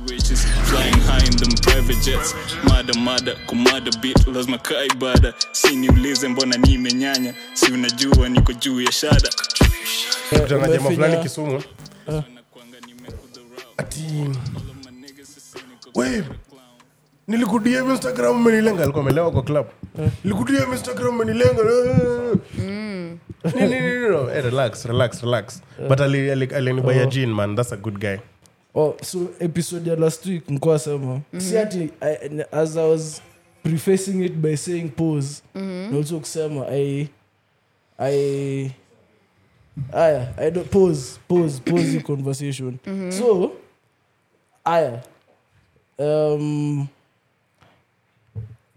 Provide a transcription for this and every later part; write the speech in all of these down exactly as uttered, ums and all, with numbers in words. Witches flying high in them private jets. Mada mada kumada beat lazima kai bada. Si niulize mbona nimenyanya. Si unajua niko juu ya shada. Kuna jamaa fulani Kisumu. Ati wewe nilikudia Instagram umenilenga, alikuwa amelewa kwa club. Nilikudia Instagram umenilenga. Mm. Ni ni ni no, relax, relax, relax. But ali ali ni buy a gin man, that's a good guy. Oh, so episode ya last week nilikuwa sema mm-hmm. si ati I, as I was prefacing it by saying pause mm-hmm. also kusema I I aya I don't pause pause pause the conversation mm-hmm. so aya um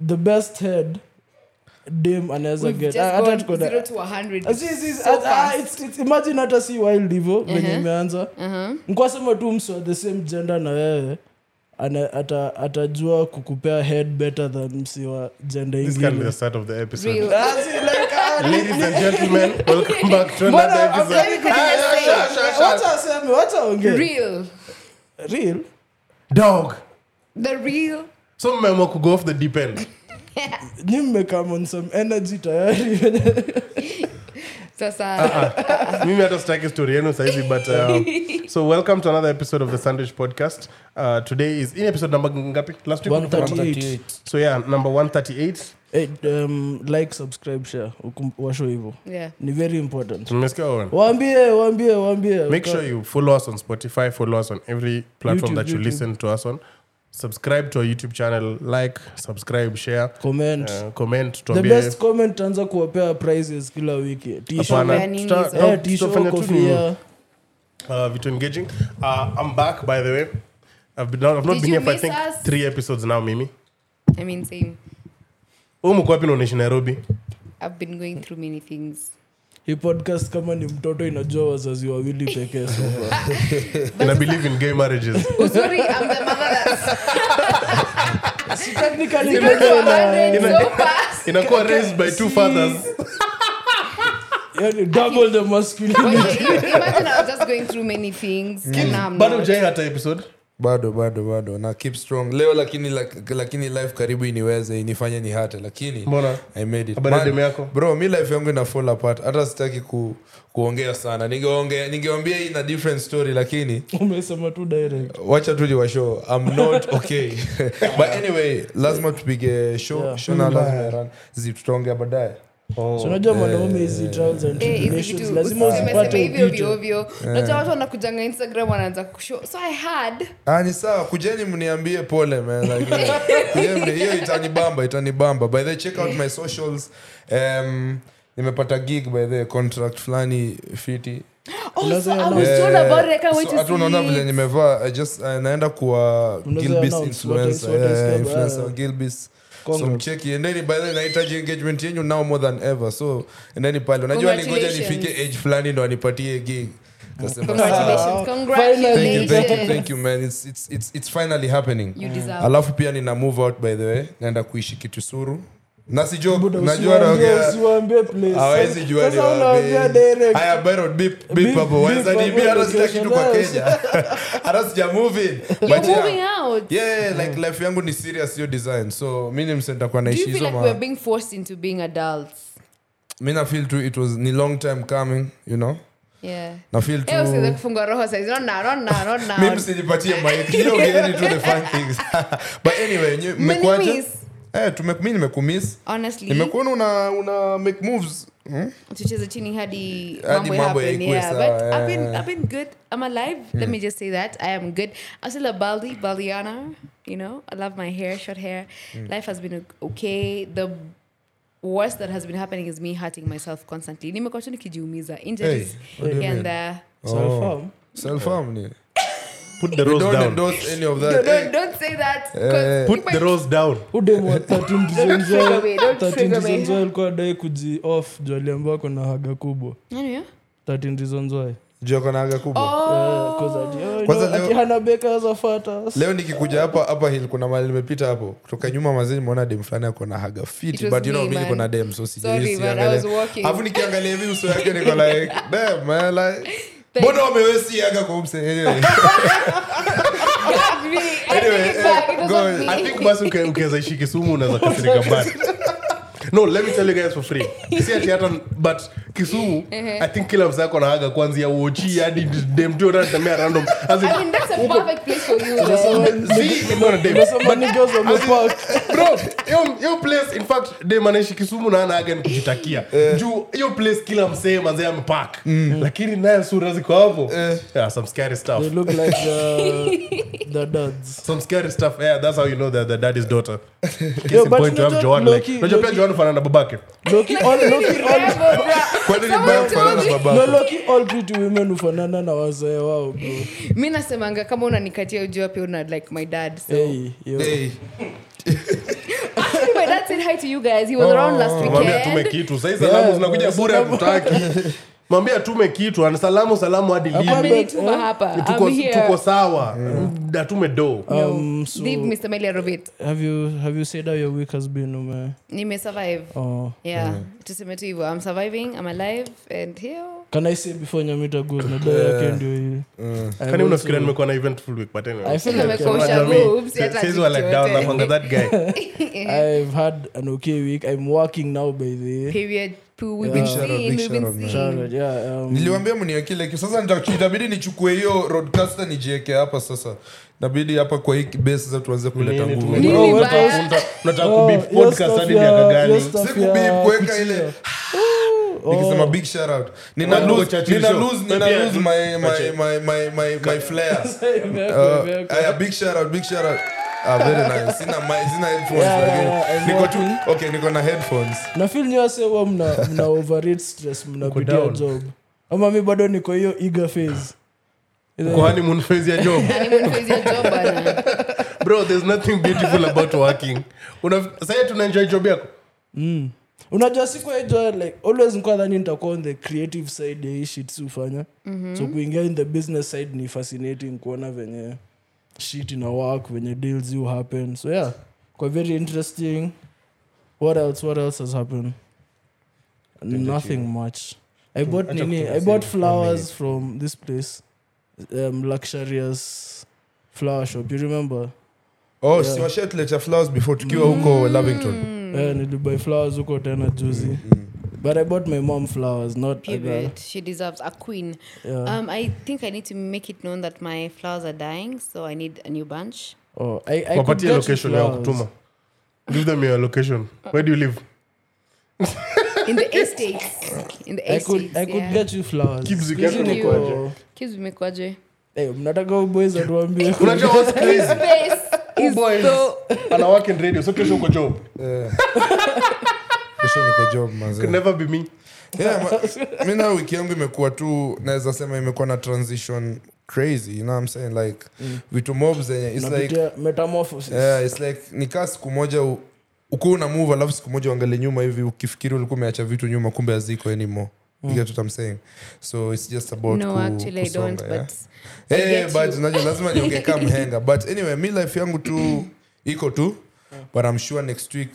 the best head dem anaweza get hata tuko na zero to one hundred as is is so ah, it's, it's imagine hata si wild hivyo uh-huh. venye imeanza uh-huh. Nkwasema tu mso the same gender na wewe ata atajua kukupea head better than msi wa gender ingine. This can be the start of the episode. As in like ladies and gentlemen, welcome back to another episode. Wacha sema wacha ongea. Real. Real dog. The real. So memo could go off the deep end. Nimme come on some energy tayari. Sasa mimi hata sitaki story yenu saizi but um, so welcome to another episode of the Sandwich Podcast. Uh today is in episode number ngapi? Last week one thirty-eight. So yeah, number one thirty-eight. Hey, um like, subscribe, share. Washo hivyo. Yeah. Ni very important. Tumesikia wewe. Waambie, waambie, waambie. Make sure you follow us on Spotify, follow us on every platform YouTube, that you YouTube. Listen to us on. Subscribe to our YouTube channel, like, subscribe, share, comment, uh, comment. The best comment anza kuwapea prizes kila wiki. T-shirt, eh, t-shirt, kofia. Uh, vitu engaging. Uh, I'm back, by the way. I've been I've not Did been here for I think us? three episodes now, Mimi. I mean same. Umu kwa pino nishi Nairobi. I've been going through many things. Hii podcast kama ni mtoto inajua wazazi wawili pekee so far. And I believe in gay marriages. Sorry, I'm the mother that's... Technically, inakuwa raised by two fathers. You double the masculinity. Imagine I was just going through many things. Mm. Bado jai hata episode? Bado, bado, bado. Na keep strong. Leo lakini lak, lakini life karibu iniweze inifanye ni hata lakini Mora. I made it. Man, bro, mi life yangu ina fall apart. Hata sitaki ku, kuongea sana. Ningeongea ningeambia ina different story lakini umesema tu direct. Wacha tu the show. I'm not okay. But anyway, lazima tupige show. Yeah. Show na lazima zip strong ya baadaye. Oh, so unajua mwanaume hizi trans and relations lazima usipate hivyo hivyo. Unajua watu wanakujanga Instagram wanaanza kushow. So I had ah ni sawa kujeni mniambie pole man like hiyo hiyo itanibamba itanibamba. By the way, check out my socials. Um nimepata gig by the contract flani fifty. Oh, so I was yeah. told about it. I can't wait so to see. I don't know vile nimevaa. I just uh, naenda kuwa Gilbis influencer. Yeah, influencer Gilbis. Congrats. So check in any by the nahitaji engagement yenu now more than ever so and any pale unajua ningoja nifike age fulani ndo anipatie gig kasema congratulations congratulations thank you thank you man it's it's it's it's finally happening. Alafu pia nina move out by the way naenda kuishi Kitusuru na si joke najua naongea usiwaambie please hawezi jua ni wapi haya bado beep beep babo waanza ni mimi hata sitaki tu kwa Kenya hata sija move in but yeah like life yangu ni serious hiyo design so mimi nimsenta kwa naishi hizo ma like we're being forced into being adults mimi na feel too it was ni long time coming you know yeah na feel too eh usiweze kufunga roho sasa no no no no mimi sijipatie mic you get into the fun things but anyway mmekwaje. Eh, tumekuwa nimekumiss. Honestly. Nimekuona una una make moves. Hmm? Tucheze chini hadi mambo happen. Yeah, but yeah. I've been I've been good. I'm alive. Mm. Let me just say that. I am good. I'm still a baldy, baldiana, you know. I love my hair, short hair. Mm. Life has been okay. The worst that has been happening is me hurting myself constantly. Nimekuwa tu nikijiumiza injuries and uh self-harm. Self-harm ni. Put the rose down. Don't endorse any of that. No, don't, don't say that. Uh, put the rose down. Udemo wa thirteen seasons. thirteen seasons alikuwa dai kuji off jolly ambao kuna haga kubwa. Nani ya? thirteen reasons why. Jolly kuna haga kubwa. Eh, cause I do. Hana beka za fata. Leo nikikuja hapa hapa hill kuna mahali nimepita hapo. Kutoka nyuma mazeni nimeona dem fulani akona haga fit but you know mimi niko na dem so sijiisi angalia. Alafu nikiangalia hivi uso yake niko like, damn man like Bono amewesi yaga kumse. Gagri. Anyway, uh, go, I think basi ukianza ishi Kisumu unaweza kasirika bad. No, let me tell you guys for free. See at hata but Kisumu, uh-huh. I think kila msako anaaga kuanzia Wochi hadi dem tu hata tembea random. As in, I mean that's a uko, perfect place for you. See, you know dem. But ni girls on the park. Bro, yo yo place in fact dem anaishi Kisumu na anaaga nikujitakia. Juu yo place kila msee manze ame park. Mm. Lakini naye sura ziko hapo. Yeah, some scary stuff. They look like the the dads. Some scary stuff. Yeah, that's how you know that the daddy's daughter. Yo, but point to have Joan like. Unajua pia Joan fanana babake. Loki all Loki all. Kwa nini mbaya fanana babake? No Loki all pretty women ufanana na wazee wao bro. Mimi nasemanga kama unanikatia ujio pia una like my dad so. Hey. Hey. But that's it, hi to you guys. He was oh, around last weekend. Mwambia tume kitu. Sasa hizo salamu zinakuja bure mtaki. Mwambia tume kitu. Ana salamu salamu hadi lini. Tuko tuko sawa. Na tume do. Um so Deep Mister Melia Robert. Have you have you said how your week has been? Um, Nime survive. Oh. Yeah. Tuseme tu hivyo. I'm surviving. I'm alive and here. Can I say before Nyamita goes na dai yake ndio hii. Kani unafikiria nimekuwa na event full week but anyway. I feel like says were like down up on that guy. I've had an okay week. I'm working now by the period two we've been seeing moving scene. Yeah. Um, Niliwaambia mniweke like sasa nitakuitabidi nichukue hiyo roadcaster nijieke hapa sasa. Nabidi hapa kwa hiki base sasa tuanze kuleta nguvu. Unataka kubeep podcast hadi miaka gani? Sikubeep kuweka ile. Nikisema big shout out. Nina lose nina lose nina lose my my my my my my flair. A big shout out, big shout out. Ah, very nice. Sina my sina headphones again. Niko tu. Okay, niko na headphones. Na feel ni wase wao mna mna overrate stress mnapitia job. Ama mimi bado niko hiyo eager phase. Kwa hani moon phase ya job. Honeymoon phase ya job bana. Bro, there's nothing beautiful about working. Una sasa tunaenjoy job yako? Mm. Unajua siku enjoy like always niko ndani nitakuwa on the creative side ya shit sufanya. Mm-hmm. So kuingia in the business side ni fascinating kuona venye shit ina work venye deals you happen. So yeah, quite very interesting. What else what else has happened? Nothing much. I bought nini? I bought flowers from this place. Um luxurious flower shop. You remember? Oh, yeah. So I shared like flowers before tukiwa huko mm. Lavington. Eh, nilibuy flowers huko tena juzi. Mm-hmm. But I bought my mom flowers, not a girl. She deserves a queen. Yeah. Um I think I need to make it known that my flowers are dying, so I need a new bunch. Oh, I I could get location ya kutuma. Give them your location. Where do you live? In the estates. In the estates. I could I could yeah. get you flowers. Kids mekwaje. Kids mekwaje. Eh, mnataka boys atuambie. Unajua what's crazy? Boys. Ana work in radio, so kesho uko job. Eh. Kesho niko job manze. Could never be me. Yeah, mimi na wiki yangu imekuwa tu naweza sema imekuwa na transition crazy, you know what I'm saying, like mm. with mobs it's na like metamorphosis. Yeah, it's like nikaa siku moja uko una move alafu siku moja uangalie nyuma hivi ukifikiri ulikuwa umeacha vitu nyuma kumbe haziko anymore. You get what I'm saying? So it's just about No, ku, actually ku I don't songa, but yeah. Hey, yeah, but unajua lazima nioke kama hanger. But anyway, my life yangu tu iko tu. But I'm sure next week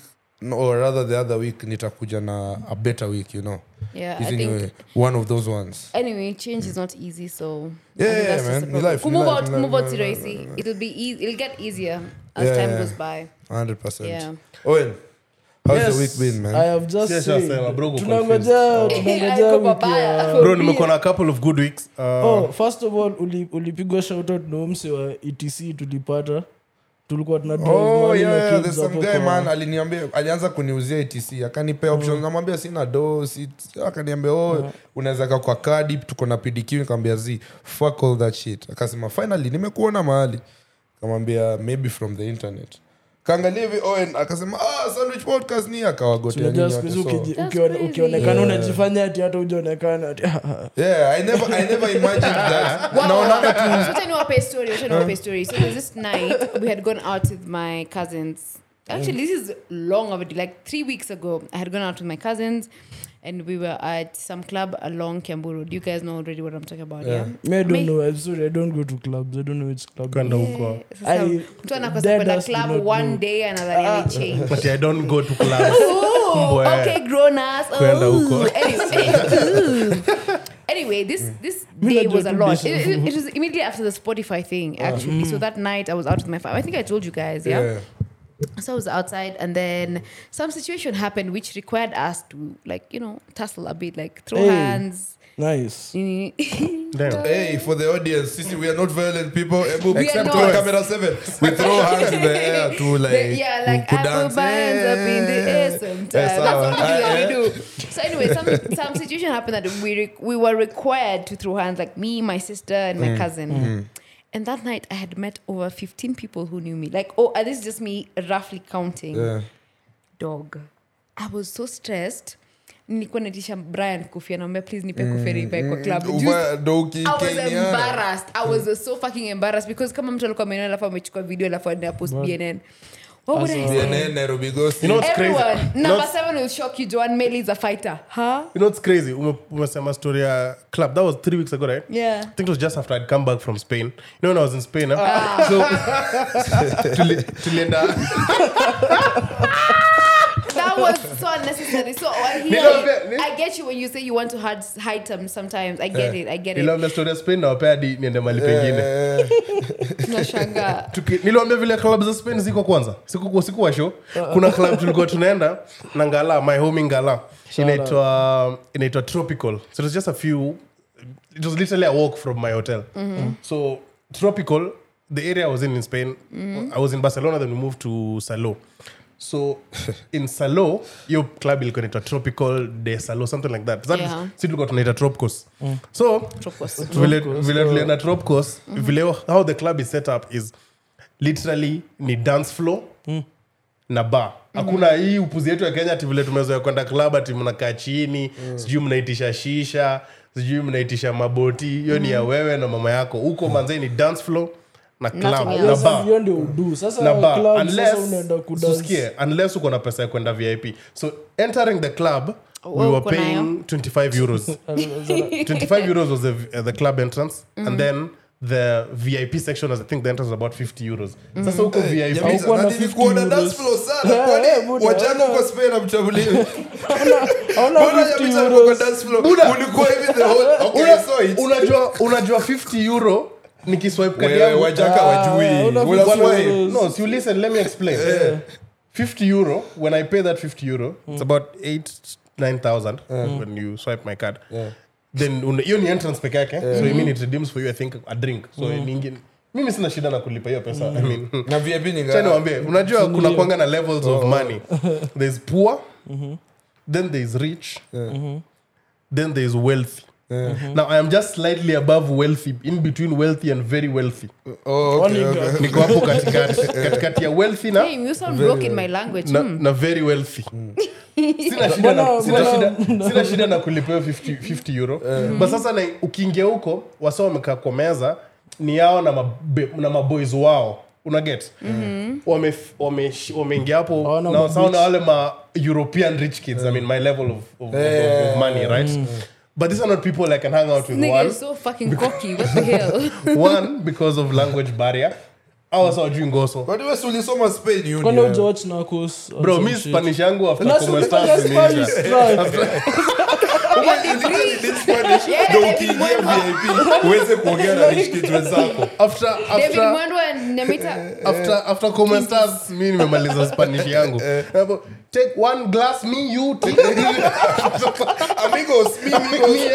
or rather the other week nitakuja na a better week, you know. Yeah, Isn't I think anyway, one of those ones. Anyway, change is not easy, so yeah, yeah man. My life, move out, move out seriously. It'll be easy. It'll get easier as yeah, time goes by. one hundred percent. Yeah. Oil. How's yes, the week been, man? I have just yes, seen. Tunangoja, tunangoja. Bro, nimekuwa na couple of good weeks. Uh, oh, first of all, ulipigwa shout out na mse wa E T C tulipata. Tulikuwa tuna drive. Oh yeah, there's some guy man aliniambia alianza kuniuzia E T C, akanipea options. Namwambia sina dosi, akaniambia oh unaweza ka kwa kadi, tuko na P D Q, nikamwambia zi, fuck all that shit. Akasema finally nimekuona mahali. Nikamwambia maybe from the internet. Kaangalia hivi Owen akasema ah Sandwich Podcast ni akawagotea nini ukiona ukionekana unajifanya ati hata hujaonekana ati yeah i never i never imagined that no no but I know a story I know a story so this night we had gone out with my cousins actually this is long overdue like three weeks ago I had gone out with my cousins and we were at some club along Kiamburu. Do you guys know already what I'm talking about? Yeah. yeah? I don't May- know. I'm sorry. I don't go to clubs. I don't know which club. Kanda huko. Mtu anakosa kwenda club one day and another day we change. But I don't go to clubs. Okay, grown ass. Kanda huko. Anyway, this this day was a lot. It, it, it was immediately after the Spotify thing, actually. Uh, mm. So that night I was out with my family. I think I told you guys, yeah? yeah. So I was outside, and then some situation happened which required us to, like, you know, tussle a bit, like throw hey. hands. Nice. Hey, for the audience, see, we are not violent people. Except on camera seven, we throw hands in the air to like, the, yeah, like apple bands yeah. up in the air sometimes. Yes, that's something uh, we yeah. do. So anyway, some some situation happened that we we were required to throw hands, like me, my sister, and my mm. cousin. Mm. And that night, I had met over fifteen people who knew me. Like, oh, this is just me roughly counting. Yeah. Dog. I was so stressed. Nilikuwa natisha Brian kufia na mbea, please nipe kufia nipe kwa club. Just, I was embarrassed. I was so fucking embarrassed because kama mtu alikuwa menona lafa umechukua video lafa na post B N N. What would I say? B N N, Nairobi Ghost. You know what's crazy? Everyone, number seven will shock you. Joan Mele is a fighter. Huh? You know what's crazy? Umesema story ya club. That was three weeks ago, right? Yeah. I think it was just after I'd come back from Spain. You know, when I was in Spain, huh? Ah. So, to, to Linda... That was so unnecessary. So I hear it. I get you when you say you want to hide, hide them sometimes. I get yeah. it. I get it. Nilombe story Spain na opea di niende mali pengine. Tunashanga. Nilombe vile club za Spain ziko kwanza. Siku siku wa show. Kuna club tulikuwa tunaenda na Ngala, my home in Ngala. Inaitwa inaitwa Tropical. So it was just a few it was literally a walk from my hotel. Mm-hmm. So Tropical, the area I was in in Spain. Mm-hmm. I was in Barcelona, then we moved to Salou. So in Salou, your club will connect a tropical de Salou, something like that. That yeah. is, got a tropicos. Mm. So tropicos. Vile vile na tropicos, vile how the club is set up is literally ni dance floor mm. na bar. Hakuna mm-hmm. hii upuzi yetu ya Kenya ati vile tumezoea kwenda club ati mnakaa chini, mm. sijui mnaitisha shisha, sijui mnaitisha maboti, hiyo mm. ni ya wewe na mama yako. Huko mm. manzai ni dance floor. Na club na bar hiyo ndio udu sasa club unless unaenda kudance unless uko na pesa ya kwenda V I P, so entering the club oh, we were paying twenty-five euros twenty-five euros was the, uh, the club entrance mm-hmm. and then the V I P section was, I think the entrance was about fifty euros mm-hmm. sasa uko V I P huko na fifty euros na dance floor sana kwani wajana uko Spain amchabulia ona fifty euros kwa dance floor ulikuwa hivi the whole okay so it unajua unajua fifty euro Niki swipe kadi yangu wajaka wajui unafurahi no so listen let me explain yeah. fifty euro when I pay that fifty euro mm. it's about eight nine thousand mm. when you swipe my card yeah. then you ni entrance peke yake yeah. so you mean it redeems for you I think a drink so mm. mingi mimi sina shida na kulipa hiyo pesa mm. I mean na V I P ni ngani tena niambie unajua kuna kwanga na levels oh. of money there's poor mm-hmm. then there's rich yeah. mm-hmm. then there's wealthy. Yeah. Mm-hmm. Now I am just slightly above wealthy, in between wealthy and very wealthy. Oh, okay. Niko hapo katikati, katikati ya wealthy na. Hey, you sound broke in my language. Na, mm. na very wealthy. Mm. Sina shida na sina shida sina shida na kulipa fifty euro. Yeah. Mm-hmm. But sasa na ukiingia huko, wasao wamekaa kwa meza ni yao na mabe, na maboys wao. Una get? Mhm. Wame wame wameingia hapo na wasao na wale ma European rich kids. Yeah. I mean my level of of, yeah. of, of money, right? Mm-hmm. But these are not people I can hang out with. Nigga, one. You're so fucking cocky. What the hell? One, because of language barrier. I was also doing also. But we still so much Spain you. Kono George Narcos. Bro, me Spanish yangu after come start in Asia. It's Spanish. Don't give me V I P. Uweze kuongea na rich kids wenzako. After after David Mwandwa and Nyamita. After after come stars mimi nimemaliza Spanish yangu. Hapo take one glass me you take amigos me me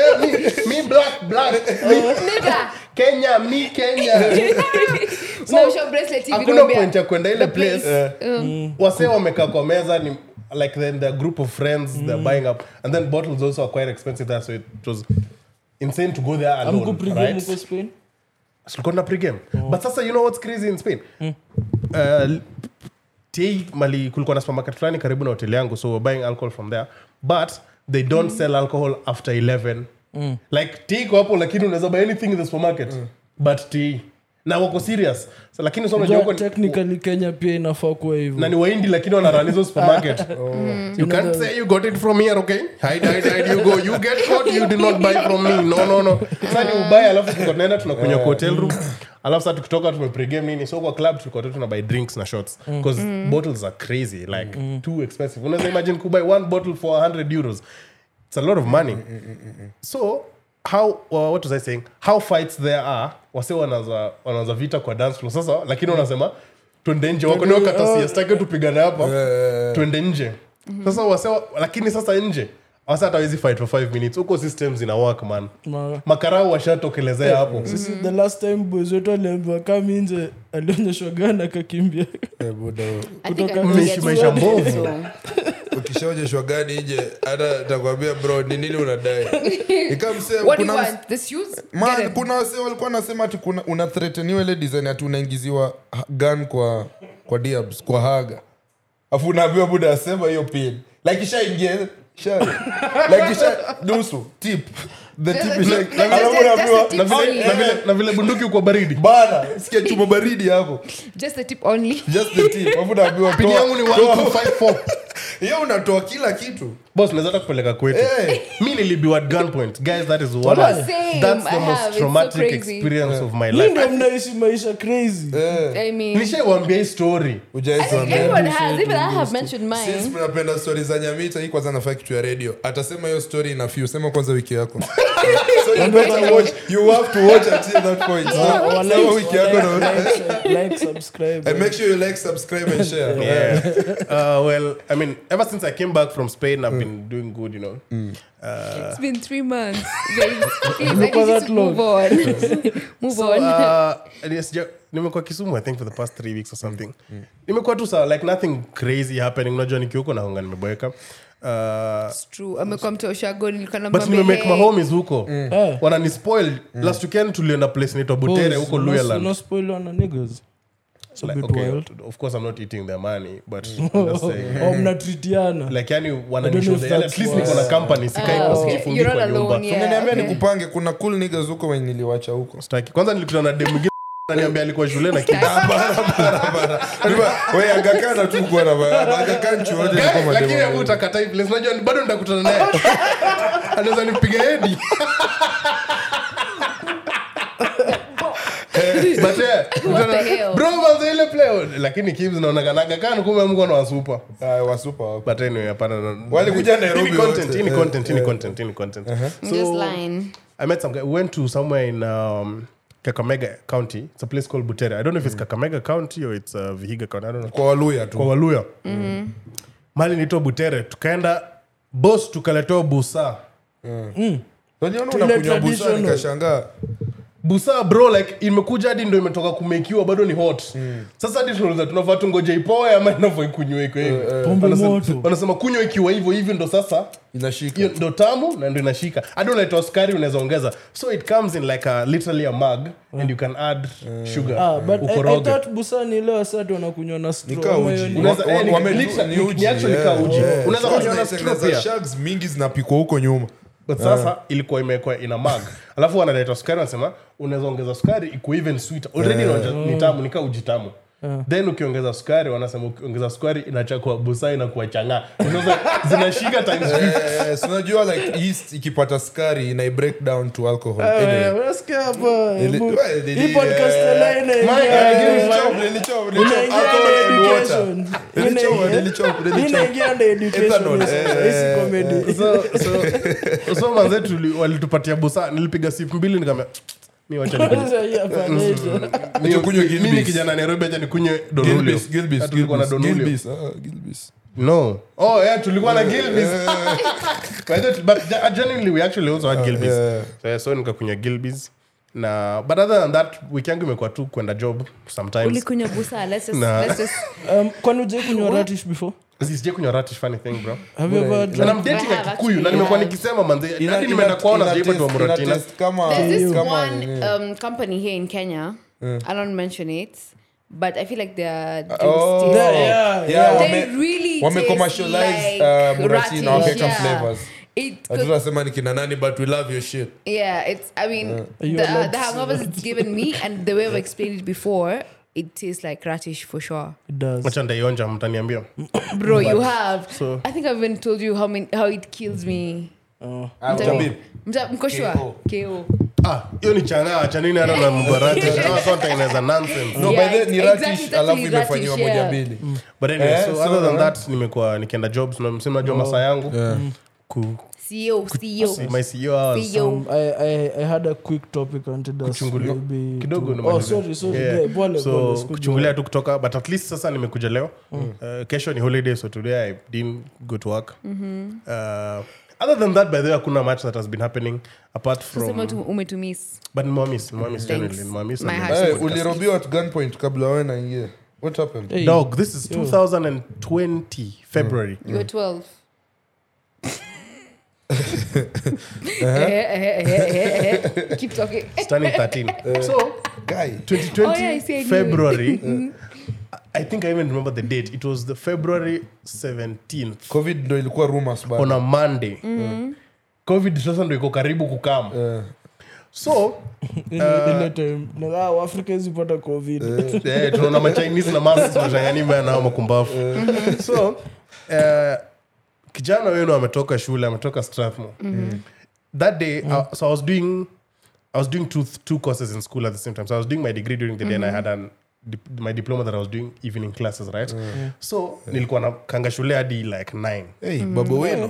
me black black nigga Kenya me Kenya so show bracelet hivi ndio point ya kwenda ile place wasee wamekaa kwa meza ni like then the group of friends mm. they're buying up and then bottles also are quite expensive there so it was insane to go there alone I'm go right to Spain sikona pregame oh. But sasa you know what's crazy in Spain mm. uh They mali kulikuwa na supermarket fulani karibu na hotel yangu so we're buying alcohol from there but they don't mm. sell alcohol after eleven mm. like tea kwa hapo lakini unaweza buy anything in the supermarket mm. but tea na wako serious so, lakini sio unajua technically Kenya pia inafaa kuwa hivyo na ni waindi lakini wanarun hizo supermarket oh. mm. You can't say you got it from here okay hide hide hide you go you get caught you did not buy from me no no no sasa ni ubaya alafu tunaenda tunakunywa kwa hotel room alafu sasa tukitoka tumepregame nini so kwa club tulikuwa tuna buy drinks na shots because mm. bottles are crazy like mm. too expensive unaweza imagine kubuy one bottle for one hundred euros it's a lot of money so how uh, what was I saying? How fights there are, wase wanaza wanaza vita kwa dance floor sasa, lakini unasema twende nje wako ndio kata siesta yake tupigane hapa. Twende nje. Sasa wase lakini sasa nje wasa atawezi fight for five minutes. Huko systems ina work man. Makarao washatokelezea hapo. This is the last time Bozoto lembwa kama nje alionyeshwa gana kakimbia. Eh boda. Kutoka maisha mbovu. Ukishaje shwagani nje hata nitakwambia bro ni nini unadai. Nikamsema kuna man kuna wase walikuwa nasema ati kuna una threaten ile design ati unaingiziwa gun kwa kwa diabs kwa haga. Afu unaambiwa boda asema hiyo pin. Like ishaingia sure. Like you said dusu tip the tip is like na vile na vile bunduki uko baridi bana sikia chuma baridi hapo just the tip only just the tip hapo naambiwa pini yangu ni one two five four hiyo unatoa kila kitu boss unaweza hata kupeleka kwetu mimi nilibiwa at gunpoint guys that is one that's the most traumatic experience of my life ndio mnaishi maisha crazy I mean nishawaambia story ujaisambia everyone has even I have mentioned mine since tunapenda stories za Nyamita hii kwanza nafaa kitu ya radio atasema hiyo story ina few sema kwanza wiki yako so you better watch you have to watch until that point wala wiki yako like subscribe and make sure you like subscribe and share yeah uh well I mean ever since I came back from Spain I've mm. been doing good you know mm. uh, it's been three months please move on move so, on uh nimekuwa Kisumu I think for the past three weeks or something nimekuwa tu sawa like nothing crazy happening unajua nikiuko na honga nimeboeka uh it's true amekuwa mtu ushago nilikana mbele but nime make my home is huko wanani spoil last weekend tulienda place inaitwa Butere huko Luyaland no spoil on niggas so like, okay, wild. Of course I'm not eating their money but let's say oh mnatritiana like yani wananisho at least niko na company sikai kujifungia kwa nyumba unaniambia nikupange kuna cool niggas huko wenye niliwacha huko sitaki kwanza nilikutana na demu ananiambia alikuwa shule na kidaba bara bara niba wewe angakana tu kwa bara angakancho wote ni kama demu lakini hebu utakataa hivi unajua bado nitakutana naye anaweza nipige hedi but yeah bro was ile player lakini Kibs naonekanaga kana kumbe mko na wasupa wa super but anyway hapana walikuja Nairobi ni content ni content ni content ni content so I met some guy went to somewhere in um Kakamega County it's a place called Butere I don't know if it's Kakamega County or it's uh, Vihiga County I don't know kwa Waluya tu kwa Waluya mhm mali nitoa Butere tukaenda boss tukaletoa busa mhm unajua unakunywa busa nikashangaa busa bro like imekuja hadi ndio imetoka kumekiwa bado ni hot mm. Sasa hadi tunaweza tunavaa tungoje ipoe ama inavyo kunywa iko hivi wanasema kunywa ikiwa hivyo hivyo ndo sasa inashika hiyo ndo tamu na ndio inashika hadi unaitoa sukari unaweza ongeza so it comes in like a literally a mug mm. And you can add mm. Sugar ah, but I, I thought busa ni leo sasa wanakunywa na straw unaweza wamelixa ni uji actually ka uji unaweza kunywa na straw pia shags mingi zinapikwa huko nyuma but sasa uh, ilikuwa imekuwa ina mug alafu wanaleta sukari wanasema unaweza ongeza sukari iko even sweeter already uh, ni tamu nika uji tamu uh, then ukiongeza sukari wanasema ukiongeza sukari inachakua busa inakuwa changa unaweza zinashika times eh unajua like yeast ikipata sukari ina break down to alcohol eh unasikia hapo hii podcast line nilicho nilicho alcohol nilicho nilicho ninaingia ndio education is comedy so so so manze walitupatia busa nilipiga sifu mbili nikamwambia mimi wacha nikunywe mimi kijana Nairobi acha nikunywe Donulio tulikuwa na Donulio Gilbis no oh yeah tulikuwa na Gilbis but genuinely we actually also had Gilbis so yeah, so nikakunywa Gilbis na but other than that wiki yangu imekuwa tu kwenda job sometimes ulikunywa busa let's just let's just um kwani uje kunywa radish before this is jekunywa radish funny thing bro have you ever and I'm dating a Kikuyu na nimekuwa nikisema manze hadi nimeenda kuona sasa hivi tu Muratina kama kama um company here in Kenya I don't mention it but I feel like they are doing oh, still yeah, yeah, yeah. They really wame commercialize like uh, Muratina or Kenyan yeah. flavors it adura semani kina nani but we love your shit yeah it's I mean yeah. the, the hangovers it's given me and the way I've explained it before it tastes like radish for sure it does wacha ndaionja mtaniambia bro you have so, I think I've even told you how many, how it kills me oh mtabib mkoshwa ko ah hiyo ni changa acha nini ana na mbarata na sonta inaweza nonsense no by the ni radish alafu imefanywa moja mbili but anyway so other than that nimekuwa nikienda jobs na msema joma saa yangu ku C E O C E O my C E O um, I I I had a quick topic on today kidogo to, oh sorry sorry yeah. Bole so kuchungulia tu kutoka but at least sasa nimekuja leo mm. uh, kesho ni holiday so today I didn't go to work mm-hmm. uh other than that by the way kuna much that has been happening apart from sema tu umetumiss but momis momis generally momis ulirobiwa at gunpoint kabla wewe na ingie what happened hey. Dog this is twenty twenty February mm. You're twelve uh-huh. Keep talking stunning thirteen uh, so guy twenty twenty oh, yeah, February uh, I think I even remember the date it was the February seventeenth COVID ndo ilikuwa rumors bana on a Monday mm-hmm. COVID sasa ndo iko karibu kukam uh. So in the time na Africa isipata COVID eh tunaona ma Chinese na mas tunajangani bana makumbafu so uh, kijana wenu ametoka shule ametoka Strathmore mm-hmm. That day mm-hmm. I, so I was doing I was doing two two courses in school at the same time so I was doing my degree during the day mm-hmm. and I had an dip, my diploma that I was doing evening classes right mm-hmm. So yeah. Nilikuwa na kanga shule hadi like nine hey mm-hmm. Baba wenu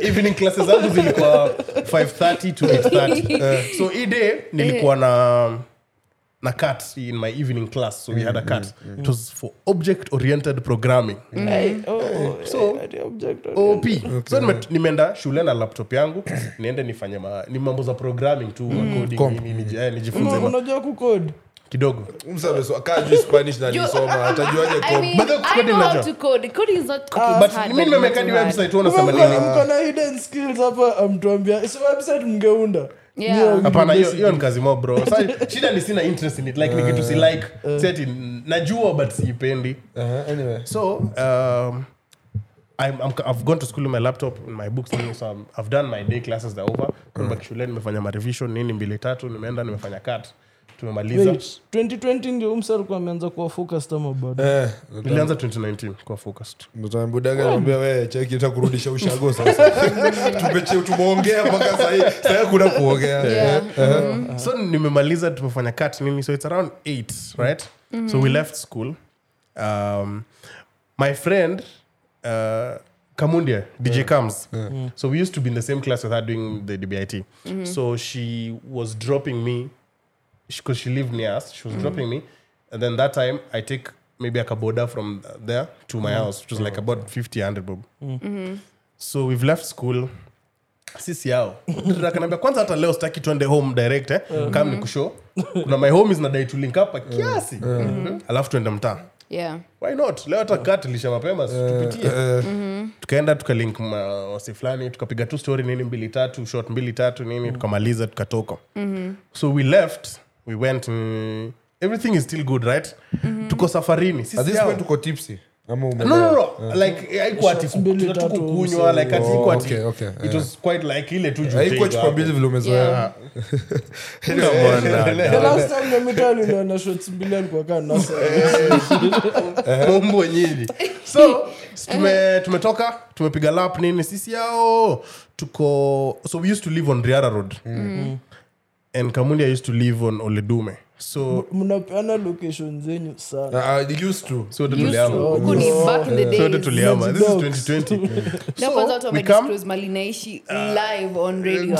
evening classes zangu zilikuwa five thirty to eight thirty uh, so hii day nilikuwa na na cut in my evening class so we mm-hmm. had a cut mm-hmm. It was for object oriented programming mm-hmm. Hey, oh so object oriented O P so nimeenda shule na laptop yangu niende nifanye ni mambo za programming tu coding mimi nijifunze unajua ku code kidogo msabeso akaji Spanish na nisoma atajuaje code but code unajua to code coding is not cooking but mimi nimemekani website unaona samani niko na hidden skills hapa mtuambia website mngeunda yeah hapana hiyo hiyo ni kazi mob bro sasa shida ni sina interest in it like nikitu si like set in najua but siipendi anyway so um i'm i'm I've gone to school with my laptop and my books and so I'm, I've done my day classes they're over kumbe shule nimefanya ma revision nini mbili tatu nimeenda nimefanya cut tumemaliza twenty twenty ndio msari kwa ameanza kuwa focused ama bado eh nilianza twenty nineteen kuwa focused mtana budaga anambia wewe cheki itakurudisha ushago sasa tumeche tumeongea mpaka sasa sasa kuna kuongea yeah. uh-huh. mm-hmm. So nimemaliza tumefanya cut mimi so it's around eight right mm-hmm. So we left school um my friend uh Kamundia D J yeah. Comes yeah. So we used to be in the same class with her doing the D B I T mm-hmm. So she was dropping me because she lived near us she was mm. dropping me and then that time I take maybe a kaboda from there to my mm. house which was mm. like about fifty to one hundred bob mm. mm-hmm. So we've left school sisi yao tunakanambia kwanza hata leo sitaki twende home direct eh mm-hmm. Kama nikushow kuna my home is na dai to link up kiasi mm-hmm. Alafu twende mtaa yeah why not leo hata cut lisha mapema tupitie mm-hmm. Tukaenda tukalink wasi fulani tukapiga two story nini mbili tatu short mbili tatu nini tukamaliza tukatoka mm-hmm. So we left we went mm, everything is still good right mm-hmm. Tuko safarini sisi this point tuko tipsy ama ume no no no yeah. Like haikuwa tukukunywa like haikuwa okay, okay, yeah. It was quite like ile tu juu haikuwa chupa mbili vile umezoea ndio bwana the last time nimetali ndio na shots mbili alikuwa kana na bombo nyingi so tume tumetoka tumepiga lap nini sisi yao tuko so we used to live on Riara Road mm-hmm. And Kamundi I used to live on Oledume. So mnapeana location zenyu sana. I used to. So that tuliama. Kuni back in the day. So that tuliama. This is twenty twenty. Now was out of my cruise Malinaishi live on radio.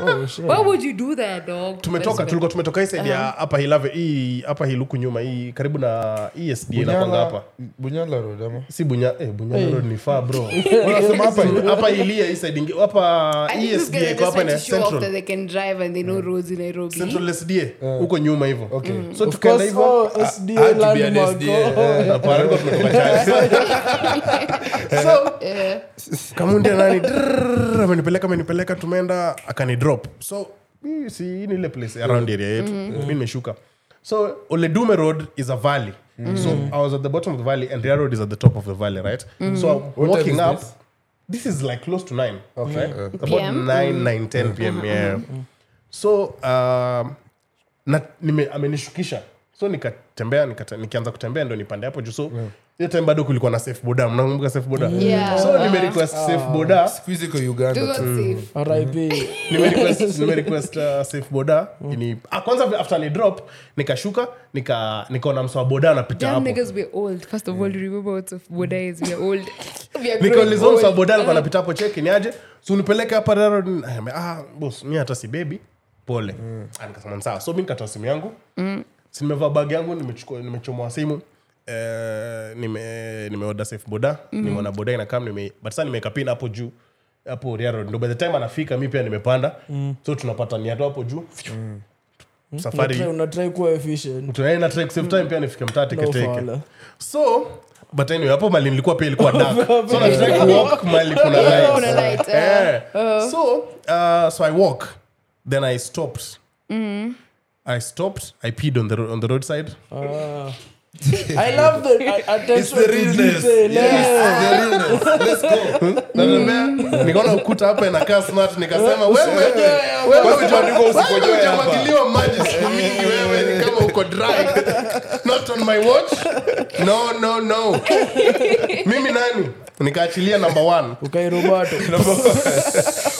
Oh shit. Why would you do that dog? Tumetoka tulikuwa tumetoka hii side ya hapa Hillview hii hapa Hiluku nyuma hii karibu na E S B na panga hapa. Bunyala Road ama? Si Bunya eh Bunyala Road ni far bro. Wanasema hapa hapa ilia hii side ingine hapa E S B iko hapa na Central. They can drive and they know roads in Nairobi. Central S D huko nyuma hivyo. Okay. So tukaenda hivyo S D landmark. Na parako tumetoka chai. So Kamundi nani amenipeleka amenipeleka tumeenda akani drop so you see in ile place around area yetu mimi nimeshuka so Oledume Road is a valley mm-hmm. So I was at the bottom of the valley and Riara Road is at the top of the valley right mm-hmm. So I'm walking up this? This is like close to nine okay mm-hmm. About P M? nine, nine, ten p.m. yeah mm-hmm. So um na nime amenishukisha So nikatembea nikata, nikianza kutembea ndo nipande hapo juu. So yeah. Ile time bado kulikuwa na safe boda. Mnakumbuka safe boda? Yeah. So nime request uh, safe boda. Squeeze kwa Uganda. Mm. R I P. Nime request nime request uh, safe boda. Mm. Ini ah, kwanza after ni drop nikashuka nika nikaona mswa boda anapita hapo. Yeah, niggas we old. First of all, yeah. Remember what of boda is, we are old. Nikaulizwa mswa boda alikuwa anapita hapo, check ni aje. So unipeleke hapa Raro. Ah boss, mimi hata si baby. Pole. Mm. Anikasema sawa. So mimi nikatoa simu yangu. Mm. Nimevaa bag yangu, nimechukua nimechomoa simu eh, nime nimeorder safe boda. Mm-hmm. Nimeona boda inakaa, nime but sasa nimeka pin hapo juu hapo Riara Road, ndio by the time anafika mimi pia nimepanda. Mm. So tunapata ni hapo juu. Mm. Safari una try, una try kuwa efficient, tunaenda try save time. Mm. Pia nifike mtata teke teke no. So but anyway hapo mali nilikuwa pia ilikuwa dark. So na try to walk mali kuna light. Eh. So uh so I walk, then I stopped. Mhm. I stopped. I peed on the ro- on the roadside. Ah. I love the attention. It's the realness. Yes, the realness. Let's go. Na nime nikaona ukuta hapa na car smart, nikasema wewe wewe unajua usipojoe hapa. Unajua maji si mingi wewe ni kama uko dry. Not on my watch. No, no, no. Mimi nani? Nikaachilia number one. Ukai Roberto.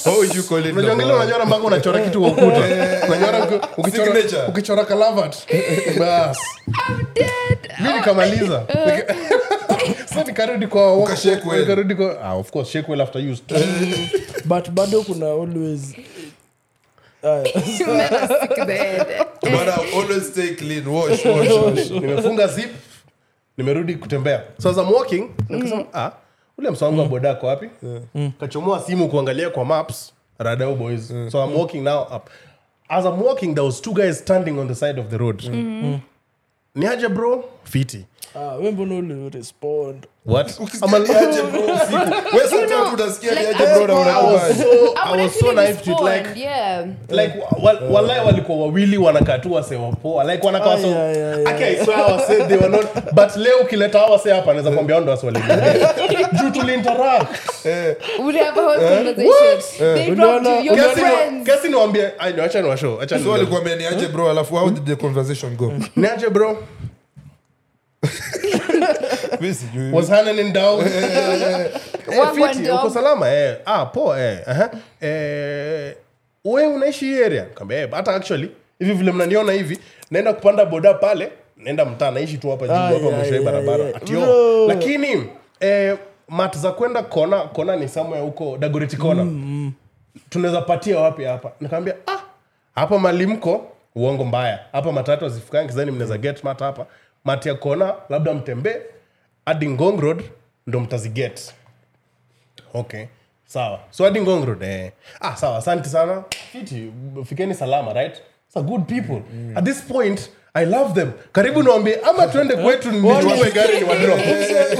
Oh, you call it. Unajua ngilo unajua mbona unachora kitu kwa ukuta. Unajua ukichora ukichora calavat. Bas. I'm dead. Mimi nikamaliza. Sasa nikarudi kwa wakashekwe. Nikarudi kwa ah of course shekwe after use. But bado kuna always but I always stay clean. Wash, wash, wash. Nimefunga zip. Nimerudi kutembea. So as I'm walking, nikasema ah ule msongo wa boda kwa wapi? Yeah. Kachomoa simu kuangalia kwa maps, Radao boys. Mm. So I'm walking now up. As I'm walking, there was two guys standing on the side of the road. Mm. Mm. Niaje bro? Fiti. Ah, wewe mbona ule respond? What? Amaliaje bro? Siku. Wewe sometimes unasikia niaje bro na unakuwa. So I was so naive to like yeah. Like wallahi walikuwa wawili wanakatua sewa poa. Like wanakaa so. Okay, so I said they were not but leo kileta hawa say hapa naweza kuambia ndo aswali. Due to interact. Eh. Would have a whole conversation. They dropped to your friends. Kasi niwaambie I know acha ni show. Acha ni walikuwa ambia niaje bro alafu how did the conversation go? Niaje bro? Was handling down fifty uko salama eh ah poa eh aha eh wewe unaishi area kama eh hata actually hivi vile mnaniona hivi naenda kupanda boda pale naenda mtaa naishi tu hapa juu hapa mwisho barabara atio lakini eh mat za kwenda kona kona ni somewhere huko Dagoreti kona mm. Tunaweza patia wapi hapa nikamwambia ah hapa malimko uongo mbaya hapa matatu azifukangi zani mnaweza get mat hapa Matia kona labda mtembe hadi Ngong Road ndo mtaziget. Okay. Sawa. So hadi Ngong Road eh. Ah sawa. Asante sana. Fiti fikeni salama, right? So good people. Mm-hmm. At this point I love them. Karibu niwaambie ama twende kwetu niwe gari ni wadrop.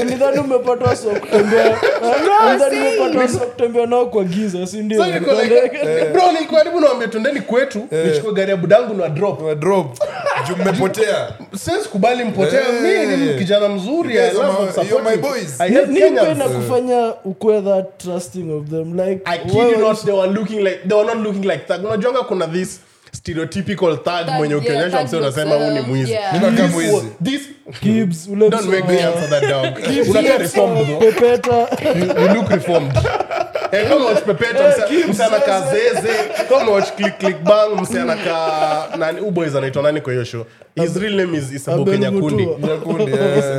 Unidhani umepatwa soko tembea. Unidhani umepatwa soko tembea nao kwa giza, si ndio? Bro ni karibu niwaambie twendeni kwetu nichukue gari ya budangu na drop. Na drop. Jummepotea. Sasa kubali mpotea mimi ni kijana mzuri I love support my boys. I have Kenya na kufanya ukwe that trusting of them like I kid you not they were looking like they were not looking like that. Unajua kuna this stereotypical thug mwenye ukionyesha mseo unasema huu ni mwizi unaka mwizi this Gibbs don't so make me answer that dog unaka reformed though pepeta you, you look reformed eh kama watch pepeta msana kazeze kama watch click click bang msana ka nani uboys anaitwa nani kwa hiyo show his real name is Isaboke Nyakundi Nyakundi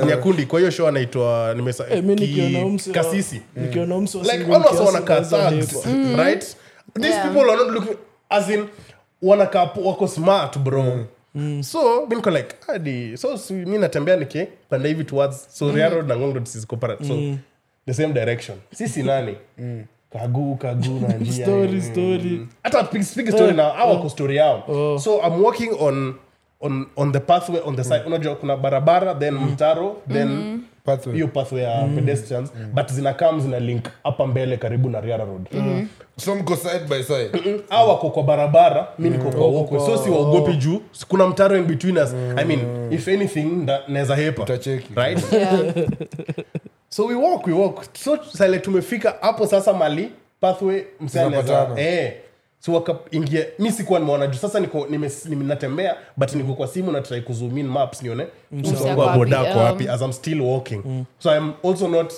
Nyakundi kwa hiyo show anaitwa nimesa kasisi nikiona mseo like almost wanaka thugs right these people are not looking as in wanakaa wako smart bro. Mm. Mm. So been like hadi so si, mimi natembea niki panda hivi towards so Riara Road na Ngong Road is comparable so mm. the same direction sisi nani mm. kagu kagu na njia story story hata mm. speak story uh, na our uh, story yao uh. So I'm walking on on on the pathway on the side mm. unajua kuna barabara then mm. mtaro then mm. pathway hiyo pathway ya mm. pedestrians mm. but zina comes zina link hapa mbele karibu na Riara Road mm. some go side by side hawa wako kwa barabara mimi niko kwa walkway so si waogopi juu kuna mtaro in between us mm. I mean if anything naweza hepa right yeah. So we walk we walk so sasa tumefika hapo sasa mali pathway msana eh So wakaingia, mimi sikuwa nimeona juu sasa niko nimetembea but niko kwa simu na try kuzoom in maps nione msongo boda kwa wapi as I'm still walking. Mm. So I'm also not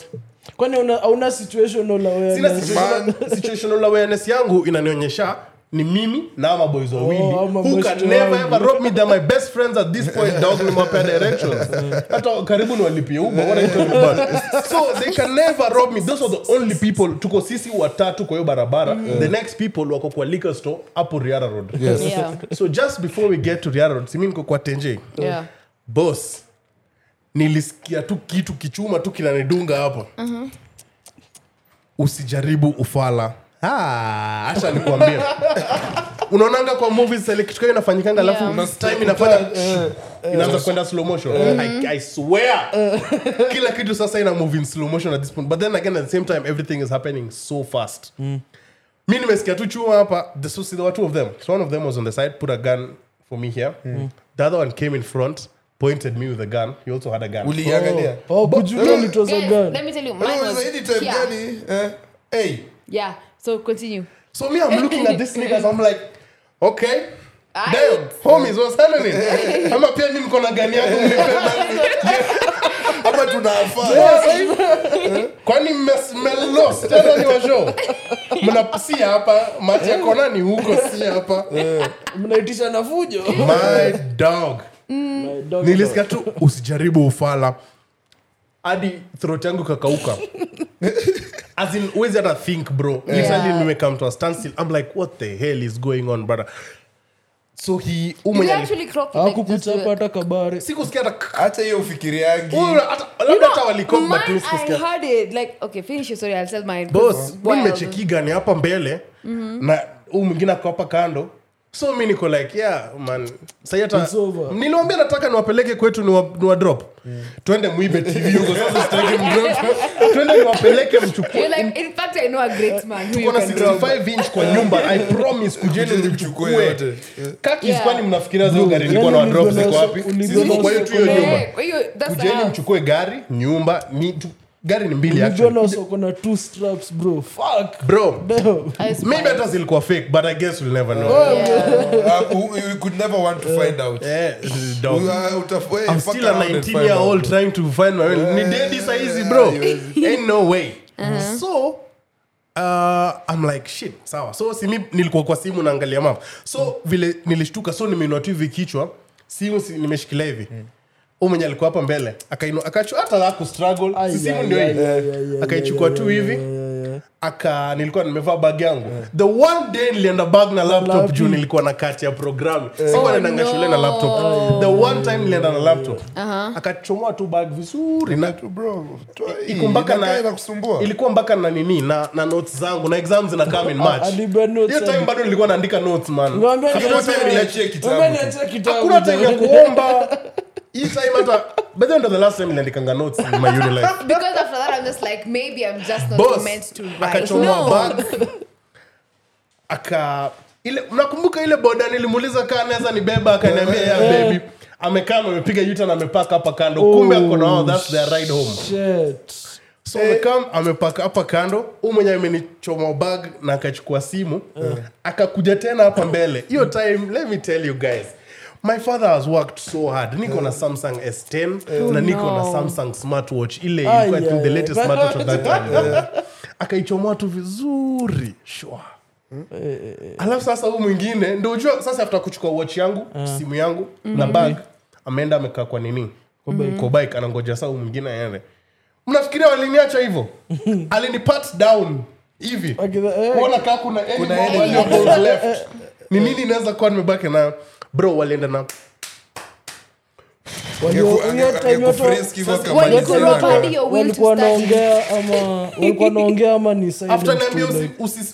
kwani una una situational awareness. Sina situational awareness yangu inanionyesha ni mimi na my boys wawili. Oh, who can never ever rob me, that my best friends at this point dog me mapea directions. Hata karibu ni walipie Uber, what are you talking about? So they can never rob me. Those are the only people tuko sisi watatu kwa hiyo barabara. Mm. The next people wako kwa liquor store hapo Riara Road. Yes. Yeah. So just before we get to Riara Road, si mimi niko kwa Tenje. Yeah. Boss, nilisikia tu kitu kichuma tu kinanidunga hapo. Mhm. Uh-huh. Usijaribu ufala. Ah, acha nikwambie. Unaonanga kwa movies ile kitu kile inafanyikanga alafu last time inafanya inaanza kwenda slow motion. Uh, I, I swear. Uh, kila kitu sasa ina move in slow motion at this point. But then again at the same time everything is happening so fast. Mm. Mimi nimesikia tu chua hapa. This was the two of them. So one of them was on the side, put a gun for me here. Mm. The other one came in front, pointed me with a gun. He also had a gun. Uliangalia. Oh, oh, but you know it was a gun. Let me tell you, mine was any type gani? Eh? Hey. Yeah. So continue. So me, I'm looking at this niggas. I'm like, okay, I damn, would... homies, what's happening? I'm a pia niko na gani yako mmependa. Hapa tunafaa. Kwani mmesmell lost? Tena ni washo. Mnapusia hapa, maji yako nani huko si hapa. Mnaitisha na fujo. My dog. My dog. Nilisikia tu usijaribu ufala. Hadi throat yangu kakauka. As in, always had to think, bro. Yeah. Literally, we come to a standstill. I'm like, what the hell is going on, brother? So he... Um, did he actually crop it? Hakukuchapa hata kabare. Sikusikia hata... Hata hiyo ufikiri yangi. You know, man, I heard it. Like, okay, finish your story. I'll tell my... Boss, mimi nimecheki gani hapa mbele. Na huyu mwingine ako hapa kando. So mimi niko like, yeah, man. Sayata, niliwaambia nataka niwapeleke kwetu niwa drop. Mm. Twende muibe T V huko sasa sitaki mdrop. Twende niwapeleke mchukue. You like, in fact I know a great man who you can drop. Kuna sixty-five inch kwa nyumba. I promise kujeni mchukue yote. Kati kwani mnafikiria hizo gari ilikuwa na drop ziko wapi? Sisi ndio kwa hiyo tu hiyo nyumba. Kujeni mchukue gari, nyumba, mtu gari ni mbili actually. Jonas kuna two straps bro. Fuck. Bro. Maybe it was ilikuwa fake but I guess we'll never know. Oh, yeah. uh, we, we could never want to find out. Yeah. We are out of way. I'm still a nineteen year old trying to find my way. Ni daddy saa hizi bro. Ain't no way. Uh-huh. So uh I'm like shit. Sawa. So si mimi nilikuwa kwa simu naangalia map. So mm. vile nilishtuka so nimeinua tu hivi kichwa. Simu si, nimeshikilia hivi. Mm. Umenye alikuwa hapa mbele akaino akachua hata la ku struggle simu ndio hii akaichukua tu hivi aka nilikuwa nimevaa bag yangu yeah. The one day nilienda bag na laptop juu nilikuwa na kati ya programu yeah. Sikuwa oh, naenda no. shule na laptop oh, the one time nilienda na laptop uh-huh. Akachomoa tu bag vizuri na tu bro ikumbaka na kusumbua ilikuwa mpaka na nini na na notes zangu na exams na come in March hiyo time bado nilikuwa naandika notes man niachie kitabu hakuna time ya kuomba. Each time after, but then the last time niliandikanga notes in my uni life. Because after that I'm just like, maybe I'm just not Boss, meant to write. Akachoma bag. Aka ile unakumbuka ile boda nilimuuliza kama anaweza nibeba akaniambia yeah baby. Amekaa amepiga yuta na amepaka hapa kando. Oh, kumbe ako na that's their ride home. Shit. So eh, amekam amepaka hapa kando, huyu mwenye amenichoma bag na akachukua simu. Uh. Akakuja tena hapa mbele. Hiyo time let me tell you guys. My father has worked so hard. Niko na Samsung S ten oh, na niko no. na Samsung smartwatch ile ilikuwa yeah, the latest yeah. smartwatch of that time. Yeah. Akaichomoa tu vizuri. Sure. Hmm? Alafu sasa huyu mwingine ndio unajua sasa after kuchukua watch yangu, ah. simu yangu mm-hmm. na bag ameenda amekaa kwa nini? Kwa mm-hmm. bike anangoja sasa huyu mwingine aende. Mnafikiria waliniacha hivyo? Alinipat down hivi. Unaona kama kuna any left. Ni nini naweza kuwa nimebaki nayo? Bro walienda na walikuwa naongea ama walikuwa naongea ama ni sasa after niambia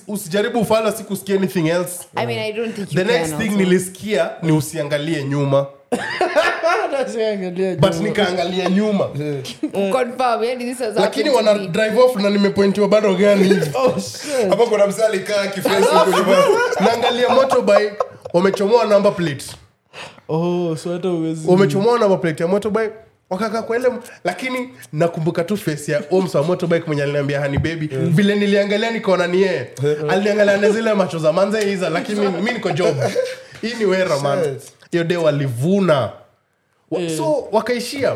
usijaribu ufala sikusikia anything else. I mean I don't think you the next thing nilisikia ni usiangalie nyuma but nikaangalia nyuma confirm yeah this is lakini wana drive off na nimepointiwa bado gani hivi hapo kuna msali kaa kifesi kulipa naangalia motorbike wamechomoa number plate. Oh, so hata uwezi. Wamechomoa number plate ya motorbike. wakakaa kwa ile, lakini nakumbuka tu face ya Omsa motorbike mwenye aliniambia hani baby vile, yes. Niliangalia nikaona ni yeye aliangalia na zile macho za manze hizo, lakini mimi niko job hii ni wera man hiyo day walivuna wa, so wakaishia.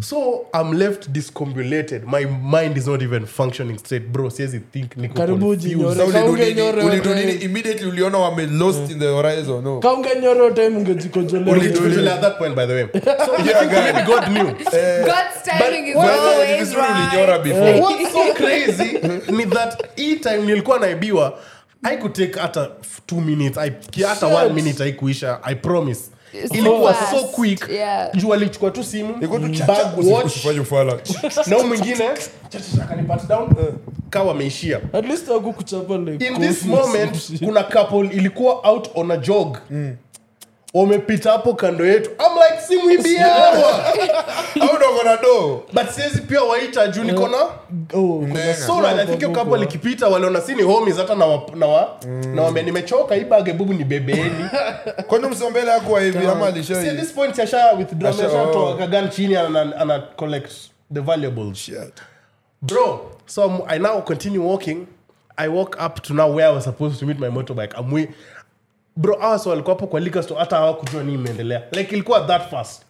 So I'm left discombobulated. My mind is not even functioning straight, bro. Siwezi think niko confused. Uliduni immediately uliona wame lost in the horizon. No. Kaunga nyoro time ungejikojolea. Uliduni at that point by the way. So yeah, God knew. God's timing is always right. Ulinyora before. What's so crazy ni that each time nilikuwa naibiwa, I could take hata two minutes. I hata one minute haikuisha. I promise. Ilikuwa so quick. Jua alichukua tu simu usifanye ufala na mwingine akanipata down kawa ameishia at least haku kuchapa like in this moment. Kuna couple ilikuwa out on a jog wamepita hapo kando yetu. I'm like simu ibia how do gonna do but says pia waita juu niko na oh so I think your couple ikipita waliona sini homies hata na na na wame nimechoka hii bage bubu ni bebeni kwani msombele yako hivi ama alisha see this point yasha withdraw measure to kagan chini ana ana collect the valuable shit bro. So I now continue walking. I walk up to now where I was supposed to meet my motorbike. I'm we bro aso alikuwa hapo kwa liquor store hata hawakujua nini imeendelea like ilikuwa that fast.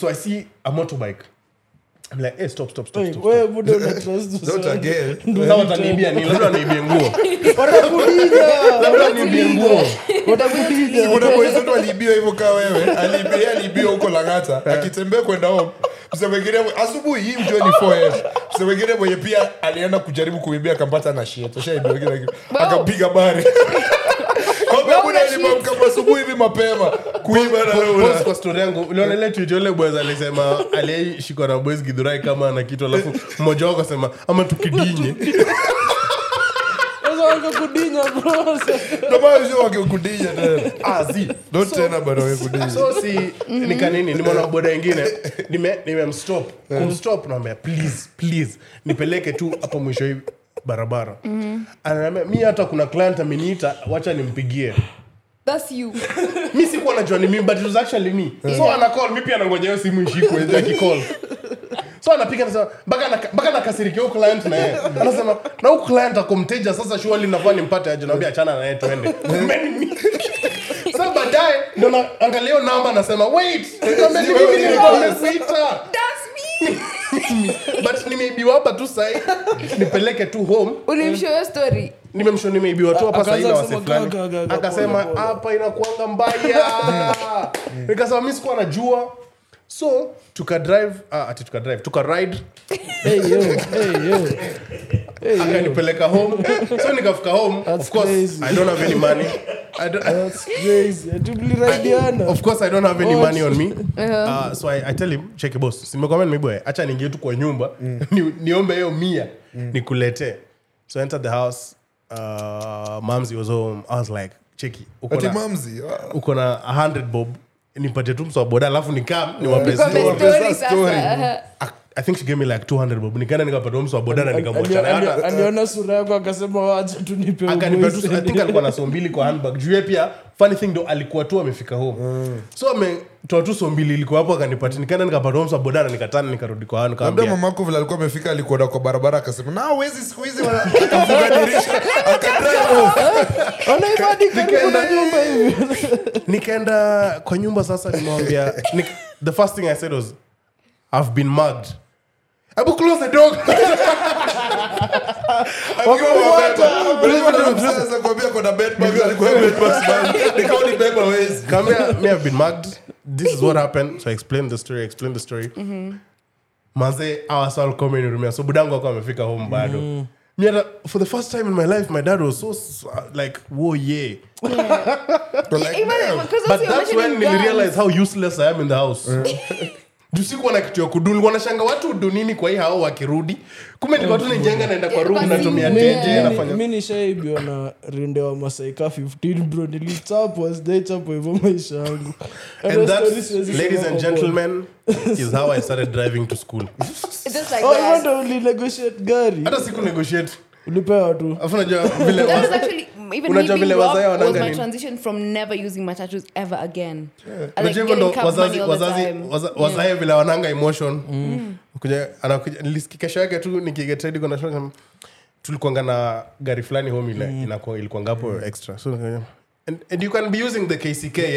So I see a motorbike. I'm like, "Hey, stop, stop, stop, stop." Wewe bado unatrustu. Don't again. Ndio utaniibia nini? Labda niibie nguo. Watakupiga. Labda niibie nguo. Watakupiga. Kuna boys ndio aliibiwa hivyo kama wewe. Aliibia aliibiwa huko Langata. Akitembea kwenda home. Msewegere asubuhi hii mjoni four a m. Msewegere mwenye pia alienda kujaribu kuibia akampata na shit. Ushaibiwa kile. Akapiga bari. Nilimamka asubuhi hivi mapema kuiba na post kwa story yangu. Uliona ile tweet yule boys alisema aliyeshikwa na boys Githurai kama ana kitu alafu mmoja wao akasema ama tukidinye. Sasa wako kudinya bro. Ndio bado sio kudinya tena. Ah zi. Don't tena bado wewe kudinya. So si nika nini nimeona boda wengine nime nimemstop. Kumstop naomba please please nipeleke tu hapa mwisho hivi barabara. Ananiambia mimi hata kuna client ameniita acha nimpigie. That's you. Mimi sikuwa najua ni mimi but it was actually me. Yeah. So ana call mimi pia anangoja simu ishikwe ndio akicall. So anapiga anasema mpaka mpaka nakasirikia huko client na yeye. Anasema na huko client akomteja sasa surely ninafaa nimpate aje naambia achana na yeye twende. So baadaye ndio naangalia namba anasema wait, niambia mimi nimekuita. That's me. But nimeibiwa hapa tu sasa nipeleke tu home. Ulimshow story. Nimemshow nimeibiwa tu hapa sasa ila wase fulani. Akasema hapa inakuanga mbaya. Nikasema mimi sikuwa najua. So tuka drive ah ati tuka drive tuka ride. Hey yo hey yo. Hey, akanipeleka home. So nikafika home. That's of course crazy. I don't have any money. I don't That's crazy. Double ride yana. Of course I don't have any money on me. Uh so I I tell him check boss. Simekwambia mimi boy acha niingie tu kwa nyumba mm. niombe hiyo mia mm. nikuletee. So I entered the house. Uh Mamzi was home. I was like cheki uko na Mamzi uko na one hundred bob nipatie tu mso boda alafu nikaa niwape story. I think she gave me like two hundred bob. Nikaenda nikapata mtu wa boda na nikamwacha naye hata. Aliona sura yako akasema acha tunipe. Akanipa tu I think alikuwa na so mbili kwa handbag. Juu pia funny thing ndo alikuwa tu amefika home. Mm. So ametoa tu so mbili ilikuwa hapo akanipatia. Nikaenda nikapata mtu wa boda na nikatana nikarudi kwa hanu kaambia. Ndio mama yako vile alikuwa amefika alikuwa kwa barabara akasema na hawezi siku hizi wanafunga dirisha. Akadrive. Anaibadi kuna nyumba hivi. Nikaenda kwa nyumba sasa nimwambia the first thing I said was I've been mugged. I will close the door. I will go over. Sasa kwambia kuna bed bugs alikuwa bed bugs bana. Nikaoni beba ways. Come here, me I've been mugged. This is what happened. So I explained the story, I explained the story. Mhm. Manze awasal come ni rumia. So budangu wako amefika home bado. Mimi for the first time in my life my dad was so like whoa yeah. But like, but that's when I realized how useless I am in the house. Dusikuwa na kitu ya kuduni wanashanga watu dunini kwa hii hao wakirudi kumbe ni watu nijenga naenda kwa room natumia teje nafanya mimi nishaibiwa na rinde wa masaika fifteen bro nilitap was date hapo hivyo maisha yangu. And that ladies and gentlemen is how I started driving to school. It's just like I want to negotiate gari hata siku negotiate ulipewa tu afu najua vile even me being robbed was my transition from never using my tattoos ever again. Unajua wazazi wazazi wazazi vile wananga emotion. Kuja anakuja nilisikikesha yake tu nikiget ready kuna shaka tulikuanga na gari fulani home ile inakuwa ilikuwa ngapo extra. So And, and you can be using the K C K, eh?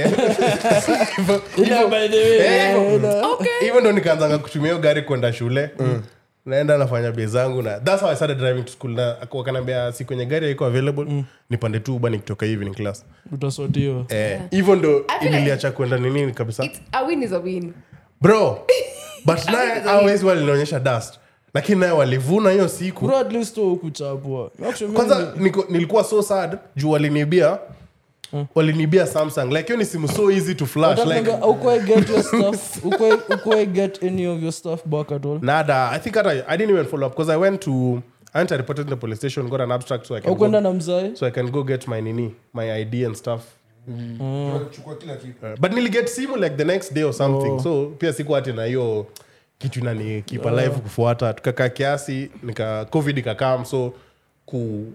Yeah, by the way. Eh, okay. Even though nikaanza kutumia gari kwenda shule, mm. naenda nafanya bizi zangu na that's how I started driving to school. Na akaniambia si kwenye gari iko available, mm. nipande tu Uber nikitoka evening class. Utasotiwa. Eh, yeah. Even though niliacha kwenda nini kabisa. It's a win is a win. Bro. But now always well inaonyesha dust. Lakini nayo walivuna hiyo siku. Bro, at least ukuchapwa. Kwanza nilikuwa so sad juu walinibia. Mm. Walinibia Samsung like hiyo ni simu so easy to flash like ukwe get your stuff ukwe ukwe get any of your stuff back at all nada I think I, I didn't even follow up because I went to I went to report to the police station got an abstract so I can ukwenda na mzai so I can go get my nini my I D and stuff chukua kila kitu but nili get simu like the next day or something oh. so pia siku ati na hiyo kitu inani keep alive oh. kufuata tukakaa kiasi nika covid ikakam so ku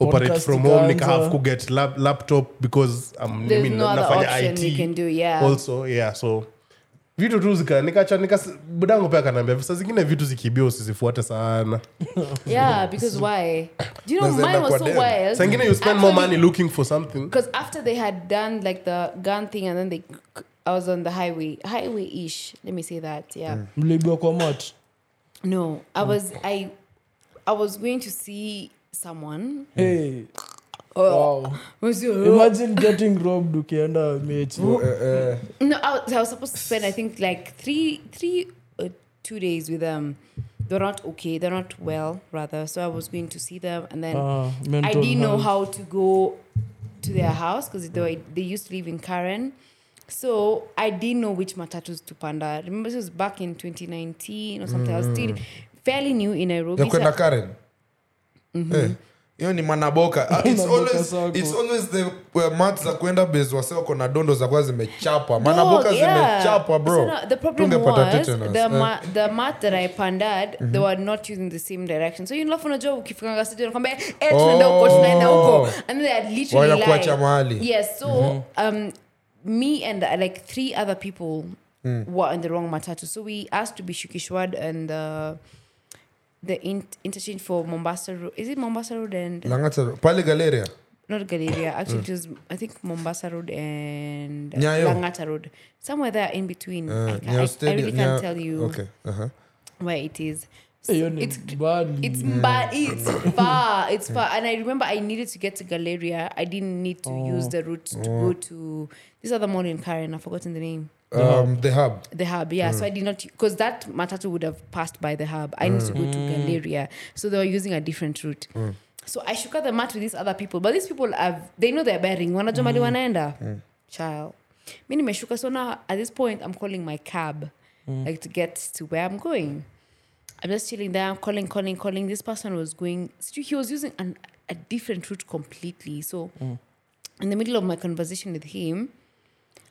operate podcast from home like I have to get lap, laptop because I'm um, no nafanya I T you can do, yeah. also yeah so vitu tuzika nikacha nika budango pia kanaambia sasa zingine vitu zikibia usizifuate sana yeah because why do you know mine was so wild zingine you spend actually, more money looking for something because after they had done like the gun thing and then they I was on the highway highway-ish let me say that yeah mlibwa kwa mot no I was I I was going to see someone hey oh wow. was you imagine getting robbed ukienda mechi no I was, I was supposed to spend I think like three three uh, two days with them they're not okay they're not well rather so I was going to see them and then uh, I didn't know how to go to their house because they, they used to live in Karen so I didn't know which matatus to panda remember this was back in twenty nineteen or something mm. I was still fairly new in Nairobi you kwenda Karen hiyo ni manaboka it's always it's always the mats za kwenda base waseo kuna dondo za kwa zimechapa manaboka zimechapa bro the problem was the ma- the mat that I pandad mm-hmm. they were not using the same direction so you know unajua ukifika studio unakwambia eh tunaenda huko tunaenda huko and they had literally like kuacha mahali yes so mm-hmm. um me and uh, like three other people mm. were in the wrong matatu so we asked to be shukishwad and uh the in- interchange for Mombasa Road is it Mombasa Road and Langata Road pale Galeria not Galeria actually mm. it was I think Mombasa Road and Nyayo. Langata Road somewhere there in between uh, I, I, I really can't Nyayo. Tell you okay uh-huh where it is so it's bad it's bad it's far it's far and I remember I needed to get to Galeria I didn't need to oh. use the route to oh. go to this other mall in Karen I've forgotten the name The um hub. the hub the hub yeah mm. so I did not because that matatu would have passed by the hub I mm. need to go to Galeria so they were using a different route mm. so I shook out the mat with these other people but these people have they know they're bearing wanajomali wanaenda mm. child mimi nimeshuka so now at this point I'm calling my cab mm. like to get to where I'm going I'm just chilling there I'm calling calling calling this person was going he was using an, a different route completely so mm. in the middle of my conversation with him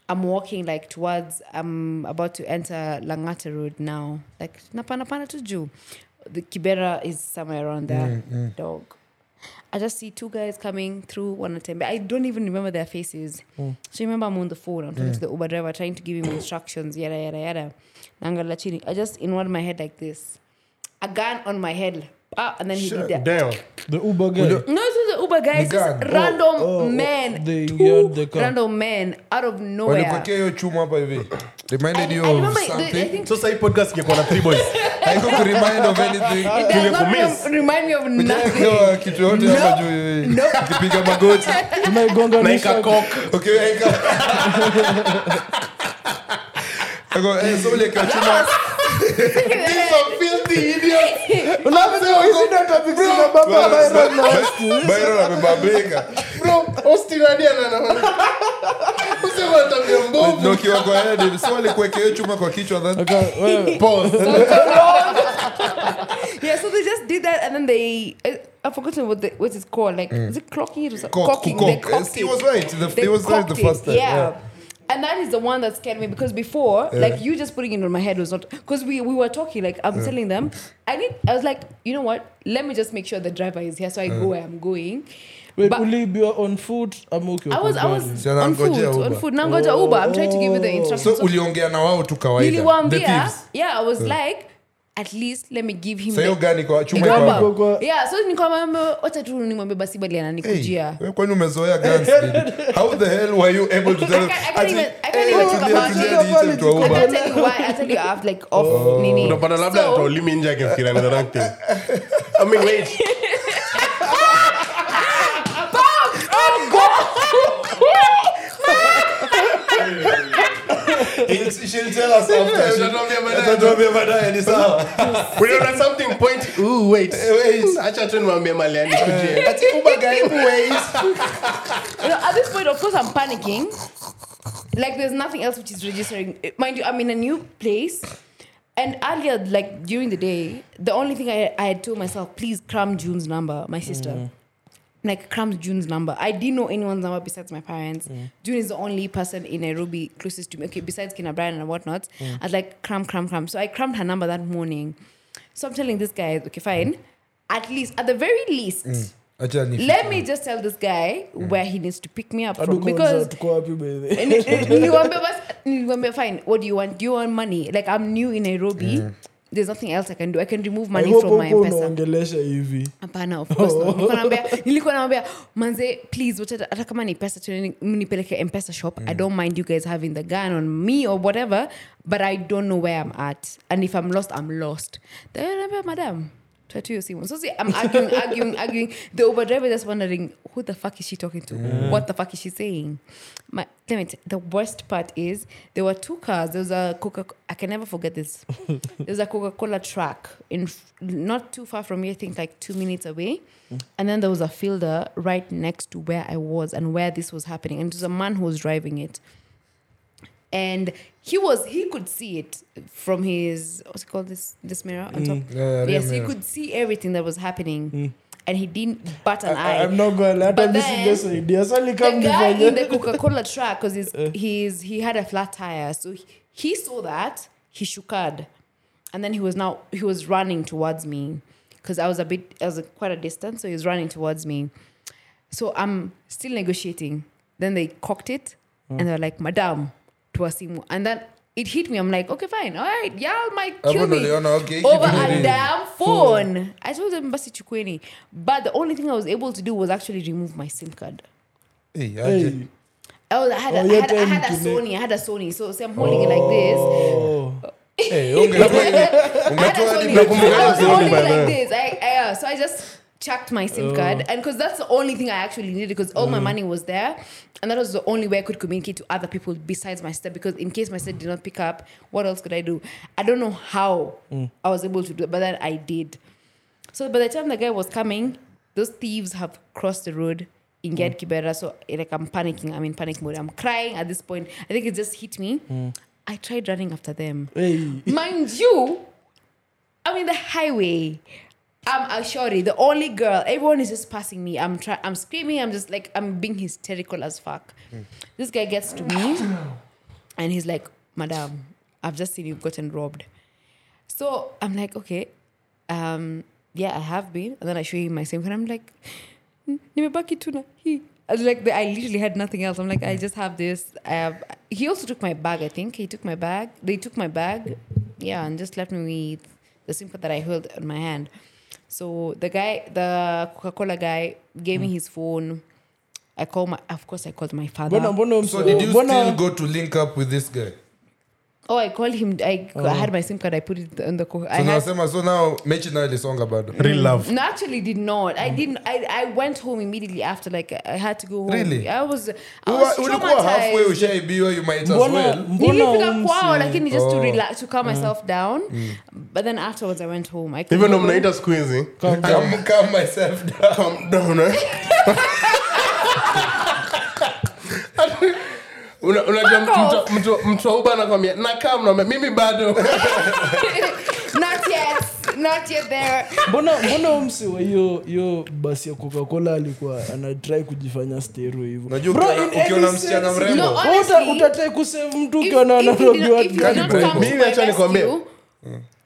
I'm walking like towards I'm about to enter Langata Road now like napana pana to juu the Kibera is somewhere around there mm-hmm. dog I just see two guys coming through one attempt I don't even remember their faces mm. so remember I'm on the phone I'm talking mm. to the Uber driver trying to give him instructions yada yada yada nangala chini I just inward my head like this a gun on my head ah and then he Shut did that damn the Uber guy no it's the Uber guy just random oh, oh, men they got the car random men out of nowhere walikuwa hiyo chuma hapa hivi reminded you of something so say podcast ingekuwa na three boys I don't remind of anything you remind me of nothing no kitu yote hapa juu hivi kipiga magoti tunaigonga na ikakok okay ago so ile kachuma These are filthy idiots. Unaweza kuishinda topic na baba Byron na Austin. Byron amebabeka. Bro, Austin nani ana? Usema tabia mbovu. Ndio kiwa kwa head, swali kuwekea chuma kwa kichwa then. Okay, wewe. Pause. Yeah, so they just did that and then they I, I forgot what the, what it's called like mm. is it clocking it was cocking. Cock, cock. They cocked it. He was right. The, it was right the first time. Yeah. yeah. And that is the one that scared me, because before, yeah. like you just putting it on my head was not, because we, we were talking, like I'm yeah. telling them, I did, I was like, you know what, let me just make sure the driver is here so I yeah. go where I'm going. Wait, but will you be on foot? I'm okay. I was, I was so on foot, on foot. Now ngoja Uber. I'm trying to give you the instructions. So uliongea na wao tu kawaida. Niliwaambia, yeah, I was yeah. like, at least let me give him. Sayo gani kwa chuma kwa. Yeah, so nikamwambia acha tu nimwambie basi bali ananikujia. Wewe kwani umezoea guns? How the hell were you able to tell? I can't even, I can't even talk about it. I can't tell you why. I tell you I have like off nini. No, but labda tu limi nje akifikira na rank. I mean wait. She'll tell us after. She'll tell me about that. She'll tell me about that. It's all. We don't have something point. Ooh, wait. Wait. I try to remember my land. That's Uber guy. Wait. At this point, of course, I'm panicking. Like, there's nothing else which is registering. Mind you, I'm in a new place. And earlier, like, during the day, the only thing I, I had told myself, please cram June's number, my sister. Mm. Like, crammed June's number. I didn't know anyone's number besides my parents. Yeah. June is the only person in Nairobi closest to me. Okay, besides Kina Brian and whatnot. Yeah. I was like, cram, cram, cram. So I crammed her number that morning. So I'm telling this guy, okay, fine. Mm. At least, at the very least, mm. let me just tell this guy mm. where he needs to pick me up from. Because... Fine, what do you want? Do you want money? Like, I'm new in Nairobi. Mm. There's nothing else I can do. I can remove money I from my M-Pesa. I hope I ongelesha hivi. Hapana, of course not. Nilikuwa naambia, manze, please, hata kama ni pesa, mnipeleke M-Pesa shop. I don't mind you guys having the gun on me or whatever, but I don't know where I'm at. And if I'm lost, I'm lost. Then I madam, try to see one. So see, I'm arguing, arguing, arguing. The Uber driver just wondering, who the fuck is she talking to? Yeah. What the fuck is she saying? My, let me tell you, the worst part is there were two cars. There was a Coca. I can never forget this. There was a Coca-Cola truck in not too far from here. I think like two minutes away, and then there was a fielder right next to where I was and where this was happening. And it was a man who was driving it, and he was he could see it from his what's it called this this mirror on top. Mm, yeah, yes, he mirror. could see everything that was happening. Mm. And he didn't bat an I, eye. I'm not going to let him miss this idea. The guy in the Coca-Cola truck, because he's, he's, he had a flat tire. So he, he saw that, he shookered. And then he was now, he was running towards me. Because I was a bit, I was a, quite a distance, so he was running towards me. So I'm still negotiating. Then they cocked it, mm. and they're like, madam, tuasimu. And then it hit me. I'm like, okay, fine. All right. Y'all might kill me okay, over a damn phone. phone. I told them, basi chukweni. But the only thing I was able to do was actually remove my SIM card. Hey, hey. I, was, I had oh, a, I had, I had a Sony. I had a Sony. So, so I'm holding oh. it like this. Hey, okay. I was holding it like this. I, I, uh, so I just... chucked my SIM oh. card, and because that's the only thing I actually needed, because all mm. my money was there, and that was the only way I could communicate to other people besides my sister, because in case my sister did not pick up, what else could I do? I don't know how mm. I was able to do it, but then I did. So by the time the guy was coming, those thieves have crossed the road in mm. Kibera, so like I'm panicking, I'm in panic mode, I'm crying at this point. I think it just hit me. Mm. I tried running after them. Hey. Mind you, I'm in the highway. I'm a shorty, the only girl. Everyone is just passing me. I'm try- I'm screaming. I'm just like, I'm being hysterical as fuck. Mm. This guy gets to me and he's like, madam, I've just seen you've gotten robbed. So I'm like, okay. Um, yeah, I have been. And then I show him my SIM card. I'm like, nimebaki tu na hii. I was like, I literally had nothing else. I'm like, I just have this. I have. He also took my bag, I think. He took my bag. They took my bag. Yeah, and just left me with the SIM card that I held in my hand. So the guy, the Coca-Cola guy, gave mm. me his phone. I called my, of course I called my father. Bona, bona, so did you bona. still go to link up with this guy? Oh, I called him. I, oh. I had my SIM card. I put it on the Coca. So I now, had, so now, mention now the song about mm, real love. No, actually, did not. I didn't. I, I went home immediately after. Like I had to go home. Really? I was. I was traumatized. Go halfway, we should be where you might as well. Nilifika kwao, lakini just to relax, to calm myself down. Mm. But then afterwards, I went home. I even though I'm not squeezing, calm down, calm myself down, calm down. Eh? Una unajua mtu mtu mtu uba anakwambia na kama mimi bado not yet not yet there. Mbona mbona msi wa hiyo hiyo basi ya Coca-Cola alikuwa ana try kujifanya stero hivyo. Unajua ukiona msichana mrembo uta utatry kusave mtu kana Nairobi watu. Mimi acha nikwambie.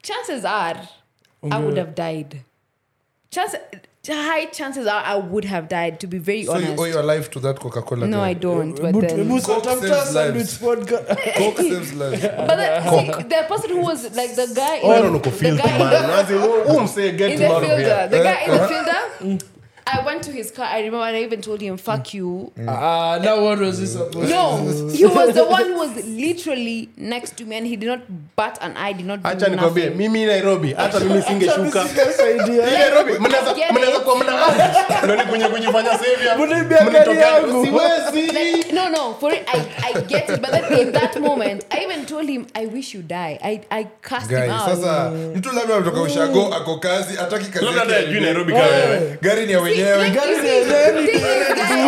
Chances are I would have died. Chance high chances are I would have died, to be very so honest. So you owe your life to that Coca-Cola? No, I don't. But, but then Coke saves lives. Coke saves lives. But the, the person who was like the guy, oh, in, I don't know, the field, guy man. in the um, say, get in the fielder, the guy in the fielder, I went to his car. I remember, and I even told him, "Fuck you." Ah, mm. uh, now what was he supposed to? No, he was the one who was literally next to me, and he did not bat an eye. Did not do nothing. Acha nikwambie, mimi Nairobi, hata mimi singeshuka. Mimi Nairobi, mnaweza mnaweza kwa mnaweza. Ndio nikunye kunyifanya savior. Mnitokea siwezi. No, no, for it, I I get it, but then in that moment, I even told him, "I wish you die." I I cast him out. Sasa mtu labda anatoka ushago akokazi, ataki kazi. Labda ndio Nairobi kama wewe. Gari ni ya yeah, got it.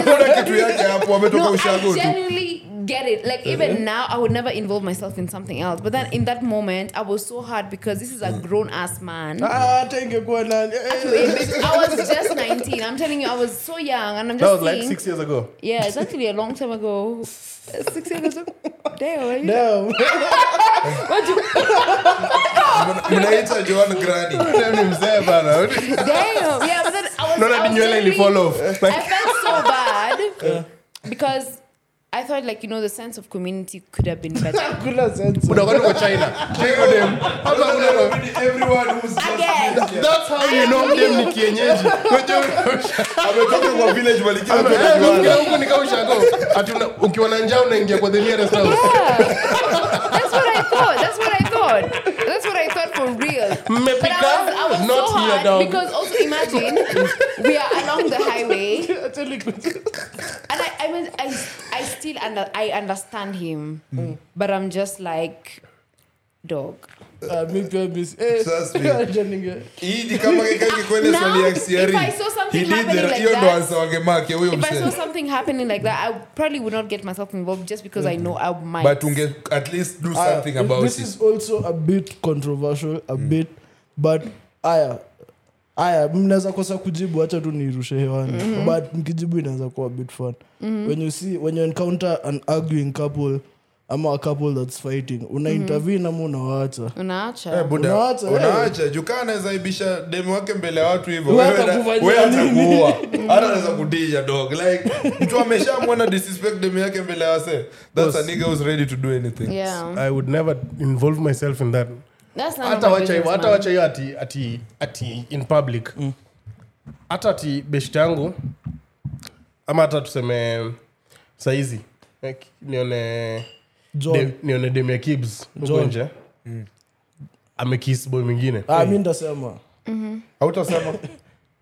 Kuna kitu yake hapo ametoka ushago tu. I genuinely get it. Like even mm-hmm. now I would never involve myself in something else. But then in that moment I was so hard because this is a grown ass man. Ah, thank you kwa nani. I was just nineteen. I'm telling you I was so young and I'm just saying. That was saying, like six years ago. Yeah, it's actually a long time ago. Six years ago. Damn. No. What you Mnaita Joan Granny. Mimi mzee bana. Damn. Yeah, but then Nona dinywele ili fall off. Like, I felt so bad yeah. because I thought like you know the sense of community could have been better. Kuna sense. Unakwenda kwa China. Check them. Hapa kuna everyone who's just that's how you know them ni kienyeji. Ametoka kwa village walikia kwa huko ni kama ushago. Hatuna ukiona njaa unaingia kwa the nearest house. That's what I thought. That's what I thought. That's what I thought for real. Mepika not so here down. Because also imagine we are along the highway. And I I mean I I still under, I understand him. Mm. But I'm just like dog. Uh, Idi kama kike kwenda swali ya X R. He did the you know answer wangemake huyo msemo. If I saw something happening like that, I probably would not get myself involved just because mm. I know I might. But unge at least do something uh, about this it. This is also a bit controversial, a mm. bit, but aya aya mnaweza kosa kujibu acha tu nirushe hewani. Mm-hmm. But mkijibu inaanza kuwa a bit fun. Mm-hmm. When you see when you encounter an arguing couple ama a couple that's fighting una mm-hmm. intervene ama unaacha unaacha eh, unaacha unaacha jukana zaibisha demu wake mbele ya watu hivyo wewe atakuua hata anaweza kudija dog like mtu ameshamwona disrespect demu yake mbele ya wase that's a nigga who's ready to do anything yeah. I would never involve myself in that hata wacha hata wacha ati ati ati in public hata mm. ati best yangu ama hata tuseme saizi like nione John ni one dem ya kibs mgonja mm. amekiss boy mwingine ah mimi ndasema mhm hautasema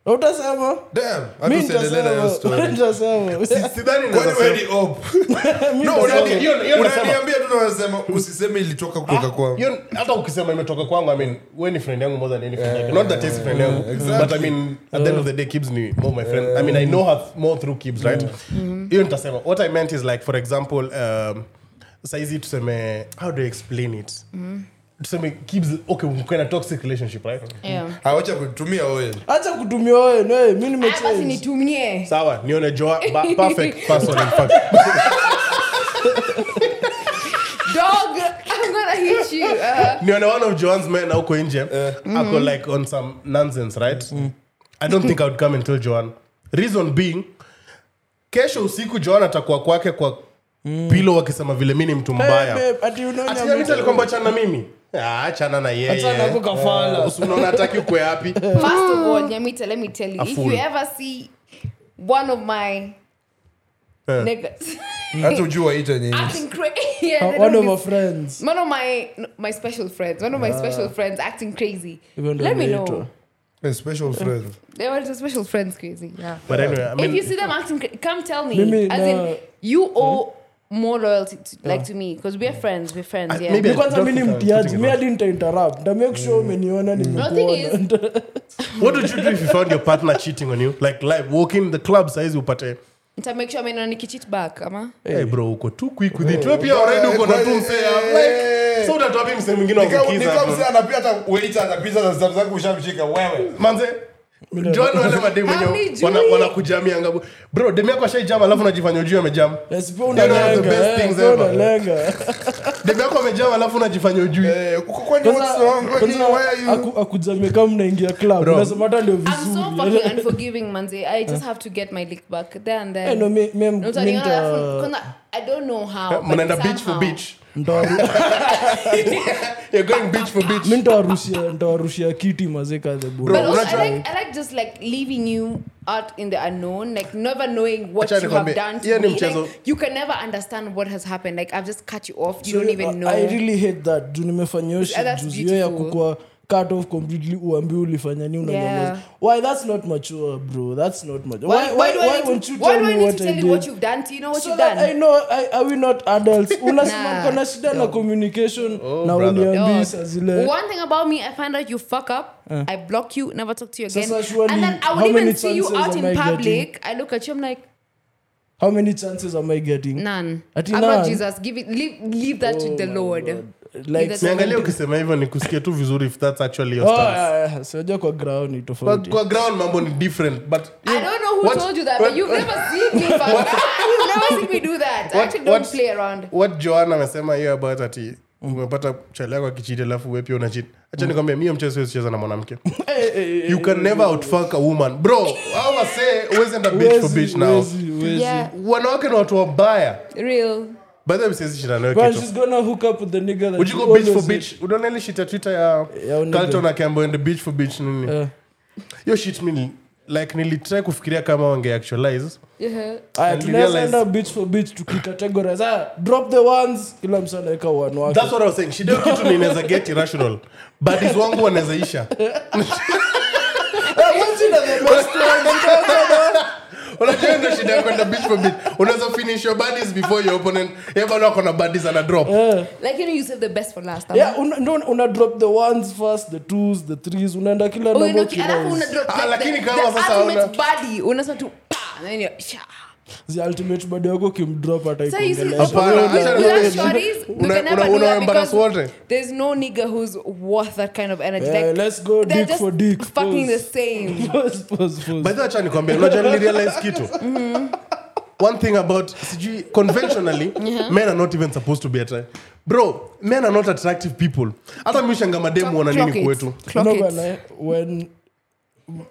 hautasema damn mimi ndasema mimi ndasema usidhani na kweli op no unaniambia tu unasema usiseme ilitoka kutoka kwangu hata ukisema imetoka kwangu I mean wewe ni friend yangu more than any friend not that is friend yangu but I mean at the end of the day kibs ni more my friend I mean I know her more through kibs right hiyo ndasema what I meant is like for example um saizi tuseme how do I explain it mm. tuseme keeps okay kuna toxic relationship right yeah acha kutumia oil acha kutumia oil no mimi nimechoka basi nitumie sawa nione Joa perfect person in fact dog I'm gonna hit you uh. nione one of Joan's men huko nje ako like on some nonsense right mm. I don't think I would come and tell Joan reason being kesho usiku Joan atakuwa kwake kwa Mm. Pilo wakisema vile mimi mtu mbaya. Hey, ati Nyamita alikuwa mbachana na mimi. Ah, achana na yeye. Achana kwa kafala. Usiona hataki ukwe happy. First of all, Nyamita, let me tell you. If you ever see one of my yeah. niggas. Hata ujua ita nini. I think crazy. One of my friends. One of my my special friends. One of my ah. special friends acting crazy. Even let me later. know. A special friend. They were just special friends crazy. Yeah. But anyway, I mean if you see them acting cra- come tell me Mimi, as in nah. you owe more loyalty to, yeah. like to me because we're friends we're friends I, yeah maybe kwanza mimi mtiaji mimi didn't interrupt na make sure umeniona nimekuona what would you do if you found your partner cheating on you like live walking the club size upate nita make sure ameniona nikicheat back ama hey bro uko too quick with it wewe pia already uko na tumse like So utatoa msemo mwingine wa kukiza. Nikamsema anapia hata waiter na pizza na stuff zako ushamshika wewe. Manze John wale mademu wana wanakujamia angabu. Bro, demu yako ashaijama alafu unajifanya ujue amejama. Yes, bro, una the best things ever. Demu yako amejama alafu unajifanya ujue. Eh, uko kwani what's wrong? Akujamia kama mnaingia club. Unasema hata ndio vizuri. I'm so fucking unforgiving, manze. I just have to get my lick back there and then. Eh, no me me mta. I don't know how. Mnaenda beach for beach. Ndo you're going beach for beach. Ndo Russia, ndo Russia kitty mazeka the bro. But also, I like I like just like leaving you out in the unknown, like never knowing what you have done to yeah, me. Like, you can never understand what has happened. Like I've just cut you off. You so, don't even know. I really hate that. Do nimefanyosha juzi ya kukua cut off completely uambi ulifanya nini unanyamaza. Why that's not mature, bro. That's not mature. Why why why won't you tell me what I did? What you've done? Do you know what you've done? I know I are we not adults? Unasema kuna shida na communication na uniambi zile. One thing about me, I find out you fuck up, uh. I block you, never talk to you again. So, so and then I would even see you out in public. I look at you, I'm like, how many chances am I getting? None. Ati I'm none. Not Jesus. Give it leave, leave that oh to the Lord. God. Like siangalia ukisema hivyo ni kusikia tu vizuri if that's actually your stance. Oh, sio kwa ground ni tofauti. Kwa ground mambo ni different but you, I don't know who what, told you that what, but you've never seen me but you've never seen me do that. What, I actually don't what, play around. What Joanna amesema hiyo about ati umepata chali yako akichiti alafu wewe pia una cheat. Acha nikwambie mimi mchezo sicheza na mwanamke. You can never outfuck a woman. Bro, I was say always in the bitch for bitch now. Yeah. Wanawake ni watu wabaya. Real. By the way, says she na okay. But she's going to hook up with the nigga that would you go beach for beach? Would only shit at Twitter ya Carlton akambo in the beach for beach nini. Yeah. Yo shit me like nilitry kufikiria kama wange actualize. Yeah. I realized that beach for beach to categorize. Ah, drop the ones kila msana eka wanawake. That's what I was saying. She don't kitu inaweza get irrational. But is wangu wanazaisha. I want you the best one. Unajua ndio shida ya kwenda beach for beach. Unaweza finish your buddies before your opponent. Yeye bado ako na buddies ana drop. Yeah. Like you know you save the best for last. Yeah, una, una drop the ones first, the twos, the threes. Unaenda kila namba kwa kila. Lakini kama sasa una buddy, unasema tu pa, na hiyo sha. The ultimate buddy yako kimdrop ataikuendelea. Hapana, una una embarrass wote. There's no nigga who's worth that kind of energy. Yeah, like let's go dick for dick. Fucking the same. Pause, pause, pause. By the way, acha nikwambie, unajua nilirealize kitu. Mhm. One thing about C G conventionally yeah. Men are not even supposed to be attractive. Bro, men are not attractive people. Hata mshanga mademu wana nini kwetu? No bana, when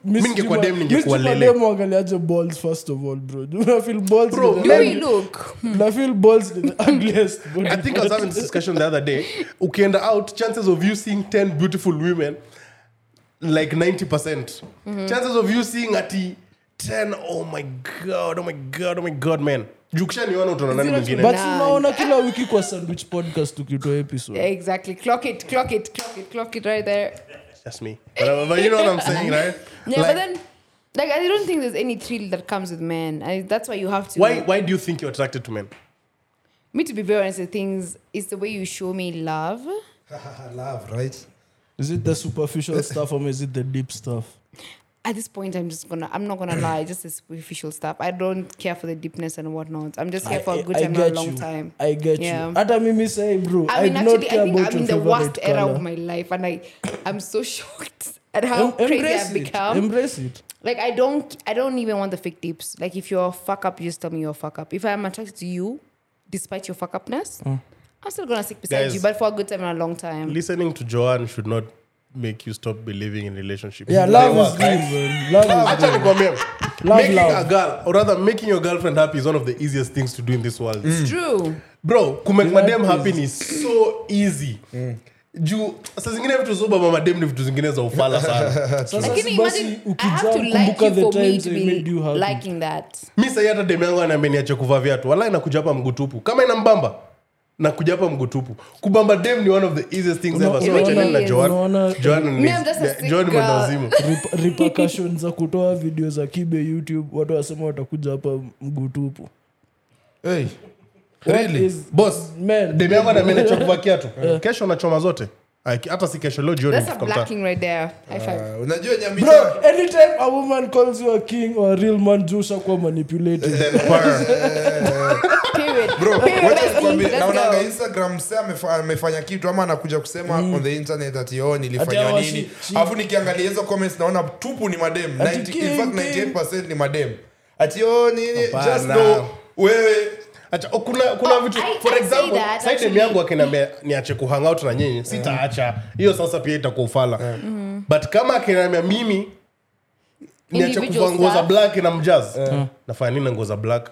mingi kwa dem ninge kwa lele. Mimi mwangaliaje balls first of all bro. Do you feel balls? Bro, you look. I feel balls the ugliest. I think I was having this discussion the other day. Ukienda out chances of you seeing ten beautiful women like ninety percent. Mm-hmm. Chances of you seeing at ten oh my god, oh my god, oh my god man. Jukisha niona utona nani mwingine. But unaona kila wiki kwa Sandwich Podcast tukitoa episode. Yeah, exactly. Clock it, clock it, clock it, clock it right there. That's me. But, but you know what I'm saying, right? Yeah, like, but then, like, I don't think there's any thrill that comes with men. I, that's why you have to... Why, why do you think you're attracted to men? Me, to be very honest, the things is the way you show me love. Love, right? Is it the superficial stuff or is it the deep stuff? At this point, I'm just gonna... I'm not gonna lie. Just the superficial stuff. I don't care for the deepness and whatnot. I'm just here I, for a good I, I time and a long you. time. I get yeah. you. Hata mimi say, bro, I mean, I'm actually, not care about your favorite color. I think I'm in the worst era of my life. And I, I'm so shocked at how em- crazy I've become. Embrace it. Like, I don't... I don't even want the fake tips. Like, if you're a fuck-up, you just tell me you're a fuck-up. If I'm attracted to you, despite your fuck-upness, mm. I'm still gonna stick beside Guys, you, but for a good time and a long time. Listening to Joanne should not... make you stop believing in relationships. Yeah, love is real. Love is real. Actually, come here. Making love. A girl, or rather making your girlfriend happy is one of the easiest things to do in this world. It's mm. true. Bro, kumake madam happy is so easy. Mm. Juu, sasa zingine vitu zoba mama dem ni vitu zingine za ufala sana. Sasa imagine I have to like you for me to be liking that. Mimi sasa hata dem yangu ananiambia kuvaa viatu. Wallahi nakuja hapa mguu tupu. Kama ina mbamba. Na kuja hapa mgutupu. Kubamba dem ni one of the easiest things ever. So channel na Joan. Joan ni Joan mwandazimu. Repercussions za kutoa video za kibe YouTube watu wasema watakuja hapa mgutupu. Hey. Really? Boss, dem yangu anameniacha kuvaa kiatu. Kesho unachoma zote. Hata si kesho leo Joan nitakuta. That's a blacking right there. High five. Unajua Nyamita. Bro, anytime a woman calls you a king or a real man, Joshua kwa manipulated. period bro period. What is for me naona Instagram sasa amefanya kitu ama anakuja kusema mm. on the internet ati oh nilifanya nini alafu nikiangalia hizo comments naona tupu ni madem ninety in fact ninety-eight percent ni madem ati oh nini just know wewe acha kuna kuna vitu for example side yangu akinambia niache ku hang out na nyinyi sitaacha hiyo sasa pia itakuwa ufala but kama akinambia mimi niache kuvaa nguo za black na mjaz nafanya nini na nguo za black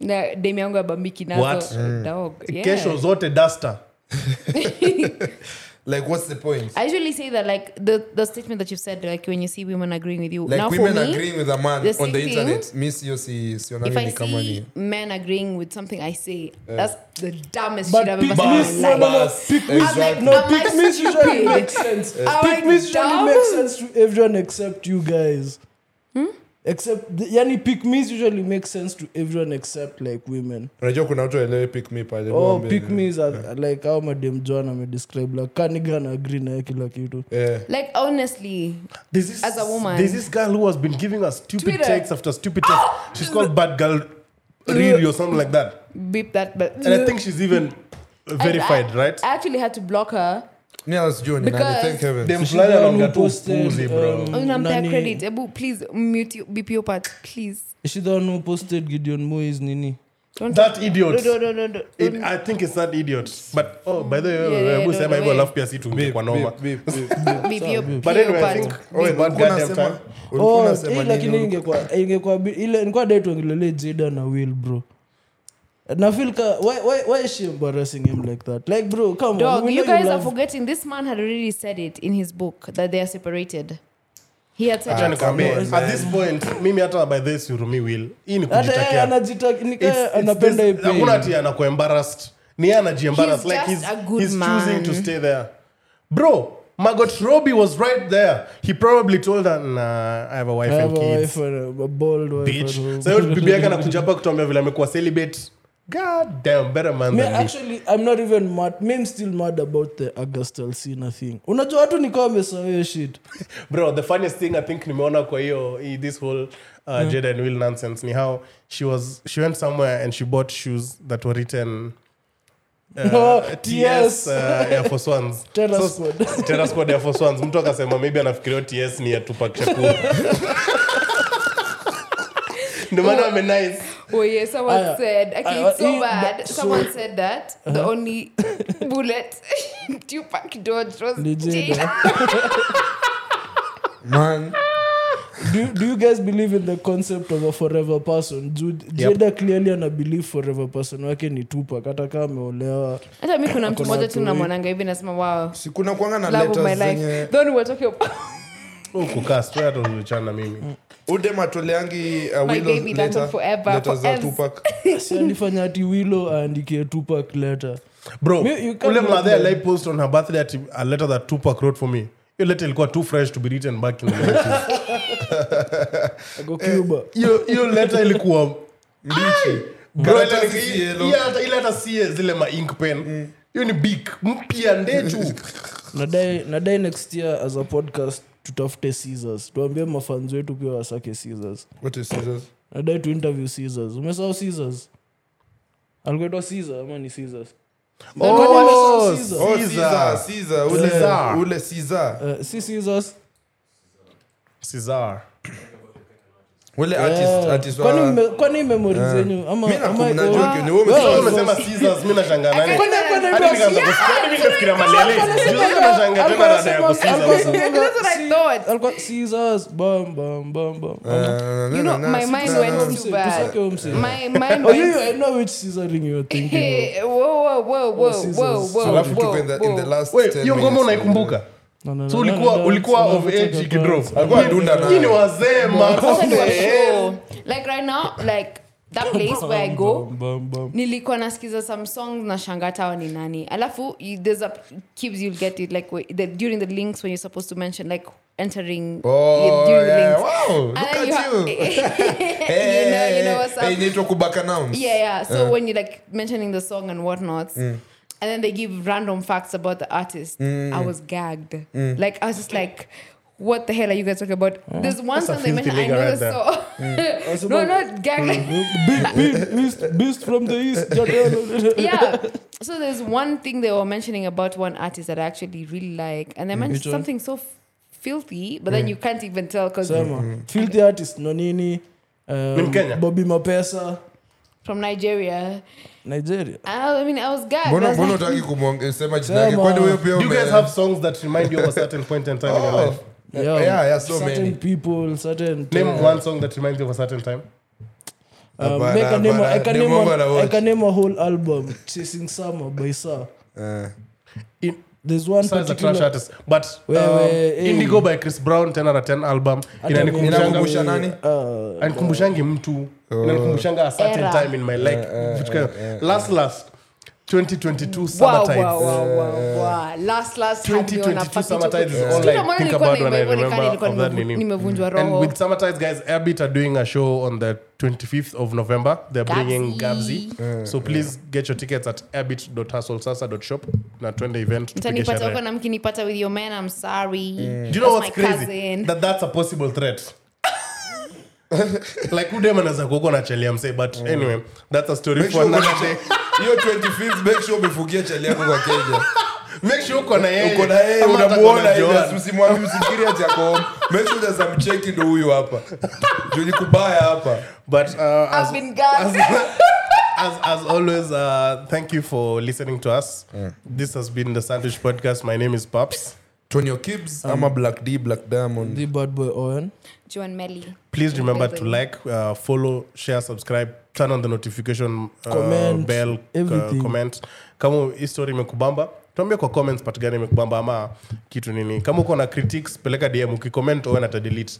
na demi yangu abambiki nazo dog yeah kesho zote duster like what's the point? I usually say that like the the statement that you've said like when you see women agreeing with you like now women for me agreeing with a man the on the internet miss you see si, sionani si, kama ni if I see men agreeing with something I say yeah. that's the dumbest but shit I've ever seen in my life. I'm like no pick me usually makes sense pick me usually makes sense to everyone except you guys hmm? except yani pick me usually makes sense to everyone except like women. Unajua kuna watu elewe pick me pale oh pick me is yeah. like how madam Joan ame describe like can gonna agree na kila kitu yeah. like honestly this is as a woman this is girl who has been giving us stupid Twitter. texts after stupid texts oh! she's called bad girl really or something like that beep that but and I think she's even verified I, I, right I actually had to block her Niels June and I thank heaven. Dem flyer on Gatozi bro. Unampa credit. Ebu please mute you B P O part please. She don't know posted Gideon Moise nini. Don't that don't, idiot. No no no no. It, I think it's that idiot. But oh by the way Ebu sema Ebu love P C to kwa noma. B P O. But anyway I think oh bad guy after. Oh lakini ingekuwa ingekuwa ile nilikuwa date wangelele Jada na Will bro. And I feel ka, why why why is she embarrassing him like that? Like bro, come Dog, on. You guys are forgetting this man had already said it in his book that they are separated. He had said uh, come on, at this point mimi hata by this you me will. Hii ni kujitakia. Anajitakia nika anapenda ipi. Hakuna ati anakuwa embarrassed. Ni anajiembarrass like he's he's man. choosing to stay there. Bro, Margot Robbie was right there. He probably told her, nah, I have a wife have and kids. I have a wife, a bold wife. Bitch. Sasa bibi yake anakuja hapa kutuambia vile amekuwa celibate. God damn better man me than actually me. I'm not even mad I'm still mad about the Augustal Sina thing unajua watu niko wamesawa shit bro the funniest thing I think nimeona kwa hiyo this whole uh, mm. Jada and Will nonsense ni how she was she went somewhere and she bought shoes that were written uh, no, T S uh, Air Force Ones Terra Squad Terra Squad Air Force Ones mtu akasema maybe anafikiria T S ni ya Tupac Shakur no matter how nice oh yes someone uh, said okay uh, it's so uh, bad but, someone so, said that uh-huh. the only bullet Tupac dodged was Jada man do do you guys believe in the concept of a forever person Jude, yep. Jada clearly ana believe forever person wake ni Tupac hata kama ameolewa hata mimi kuna mtu mmoja tu na mwananga hivi nasema wow si kuna kuanga na letters zenye then we were talking about huko kastra tu chana mimi udema toleangi uh, Willow letter forever letter Tupac alifanya ati Willow aandike Tupac letter bro ule mother aliye post on her birthday ati a letter that Tupac wrote for me hiyo letter ilikuwa too fresh to be written back in the nineties go Cuba hiyo hiyo letter ilikuwa mbichi bro ile ile hata si zile ma ink pen hiyo ni big mpya ndetu nadai nadai next year as a podcast tutafute Caesars tuambie mafans wetu pia wasake Caesars what is Caesars nadai tu interview Caesars umesahau Caesars alikuwa Caesar ama ni Caesars oh, oh Caesar Caesar ule Caesar ule Caesar uh, si Caesars Caesar wale artist artist kwani kwani memory zenyu ama ama unajua ni wewe umesema Caesars mimi nashangaa nani alikuwa Caesars bam bam bam bam you know my mind went to bad my mind oh you I know which Caesar ring you are thinking whoa whoa whoa whoa whoa alafu tukwenda in the last ten hiyo ngoma unaikumbuka No, no, so no, ulikuwa no, ulikuwa no, of age you could drop alikuwa dunda na ni wazee man like right now like that place where I go nilikuwa nasikiza Samsung na shangata ni nani alafu there's a keeps you'll get it like the, during the links when you're supposed to mention like entering oh, during yeah. the links wow look at you, ha- hey, you know you know what's up hey, you need to go back announce yeah yeah so uh. when you like mentioning the song and whatnot mm. and then they give random facts about the artist mm. I was gagged mm. like I was just like what the hell are you guys talking about? Oh, there's one song they mentioned, I know right the song. Mm. no, not gag. Big, big, beast, beast from the east. Yeah. So there's one thing they were mentioning about one artist that I actually really like. And they mentioned Which something one? so f- filthy, but mm. then you can't even tell. Cause so, mm. Filthy artist, Nonini, um, Kenya. Bobby Mapesa. From Nigeria. Nigeria. I mean, I was gagged. Bono, bono taki kumwongesema jina yake. Do you guys have songs that remind you of a certain point in time oh. in your life? Yeah, yeah, yeah so certain many. people, certain... Name uh, one song that reminds you of a certain time. Um, Abana, make a name, Abana, I, can name a, I can name a whole album. Chasing Summer by Sa. Uh. In, there's one Sa particular... Sa is a trash artist. But um, hey. Indigo by Chris Brown, ten out of ten album. Inanikumbusha nani? Anikumbushangi mtu. Inanikumbushangi a certain time in my life. Last, last. twenty twenty-two summertime. Wow, wow, wow, wow. Last, last twenty twenty-two summertime is all yeah. I think about when I remember of that name. And with summertime, guys, Airbit are doing a show on the twenty-fifth of November. They're Gabzi. bringing Gabzi. Yeah, so please yeah. get your tickets at airbit dot hustle sasa dot shop. Na twende event. Mtanipata huko na mkinipata with your man, I'm sorry. Mm. Do you know that's what's crazy? Cousin. That that's a possible threat. Like udem anaza kuko na chelia mse, but mm. anyway, that's a story make for sure another day. Hiyo twenty-fifth, make sure umefugia chelia yako kwa Kenya. Make sure uko na yeye. Uko na yeye unamuona yeye, usimwambie usikirie acha kwa. Make sure there's some check ndo huyu hapa. Juu ni kubaya hapa. But uh, as, as as as always uh thank you for listening to us. Mm. This has been the Sandwich Podcast. My name is Paps. Tonyo Kibs, um, I'm a Black D, Black Diamond. The Bad Boy Owen. Joan Mele. Please remember to like, uh, follow, share, subscribe, turn on the notification uh, comment, bell, everything. Uh, comment. Kama hii story imekubamba, tuambie kwa comments part gani imekubamba ama kitu nini. Kama uko na critiques, peleka D M, ukicomment Owen ata delete.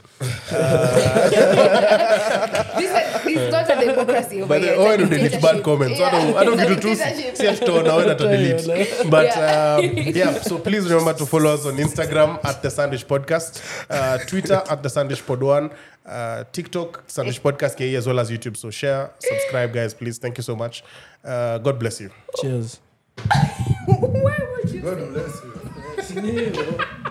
This is not a democracy. But Owen delete bad comments. Yeah. So I don't I don't do to self tone Owen ata delete. But yeah. Um, yeah, so please remember to follow us on Instagram at the Sandwich Podcast, uh, Twitter at the Sandwich Pod One, uh TikTok Sandwich Podcast K as well as YouTube. So share, subscribe guys, please. Thank you so much. Uh God bless you. Cheers. Why would you God bless you.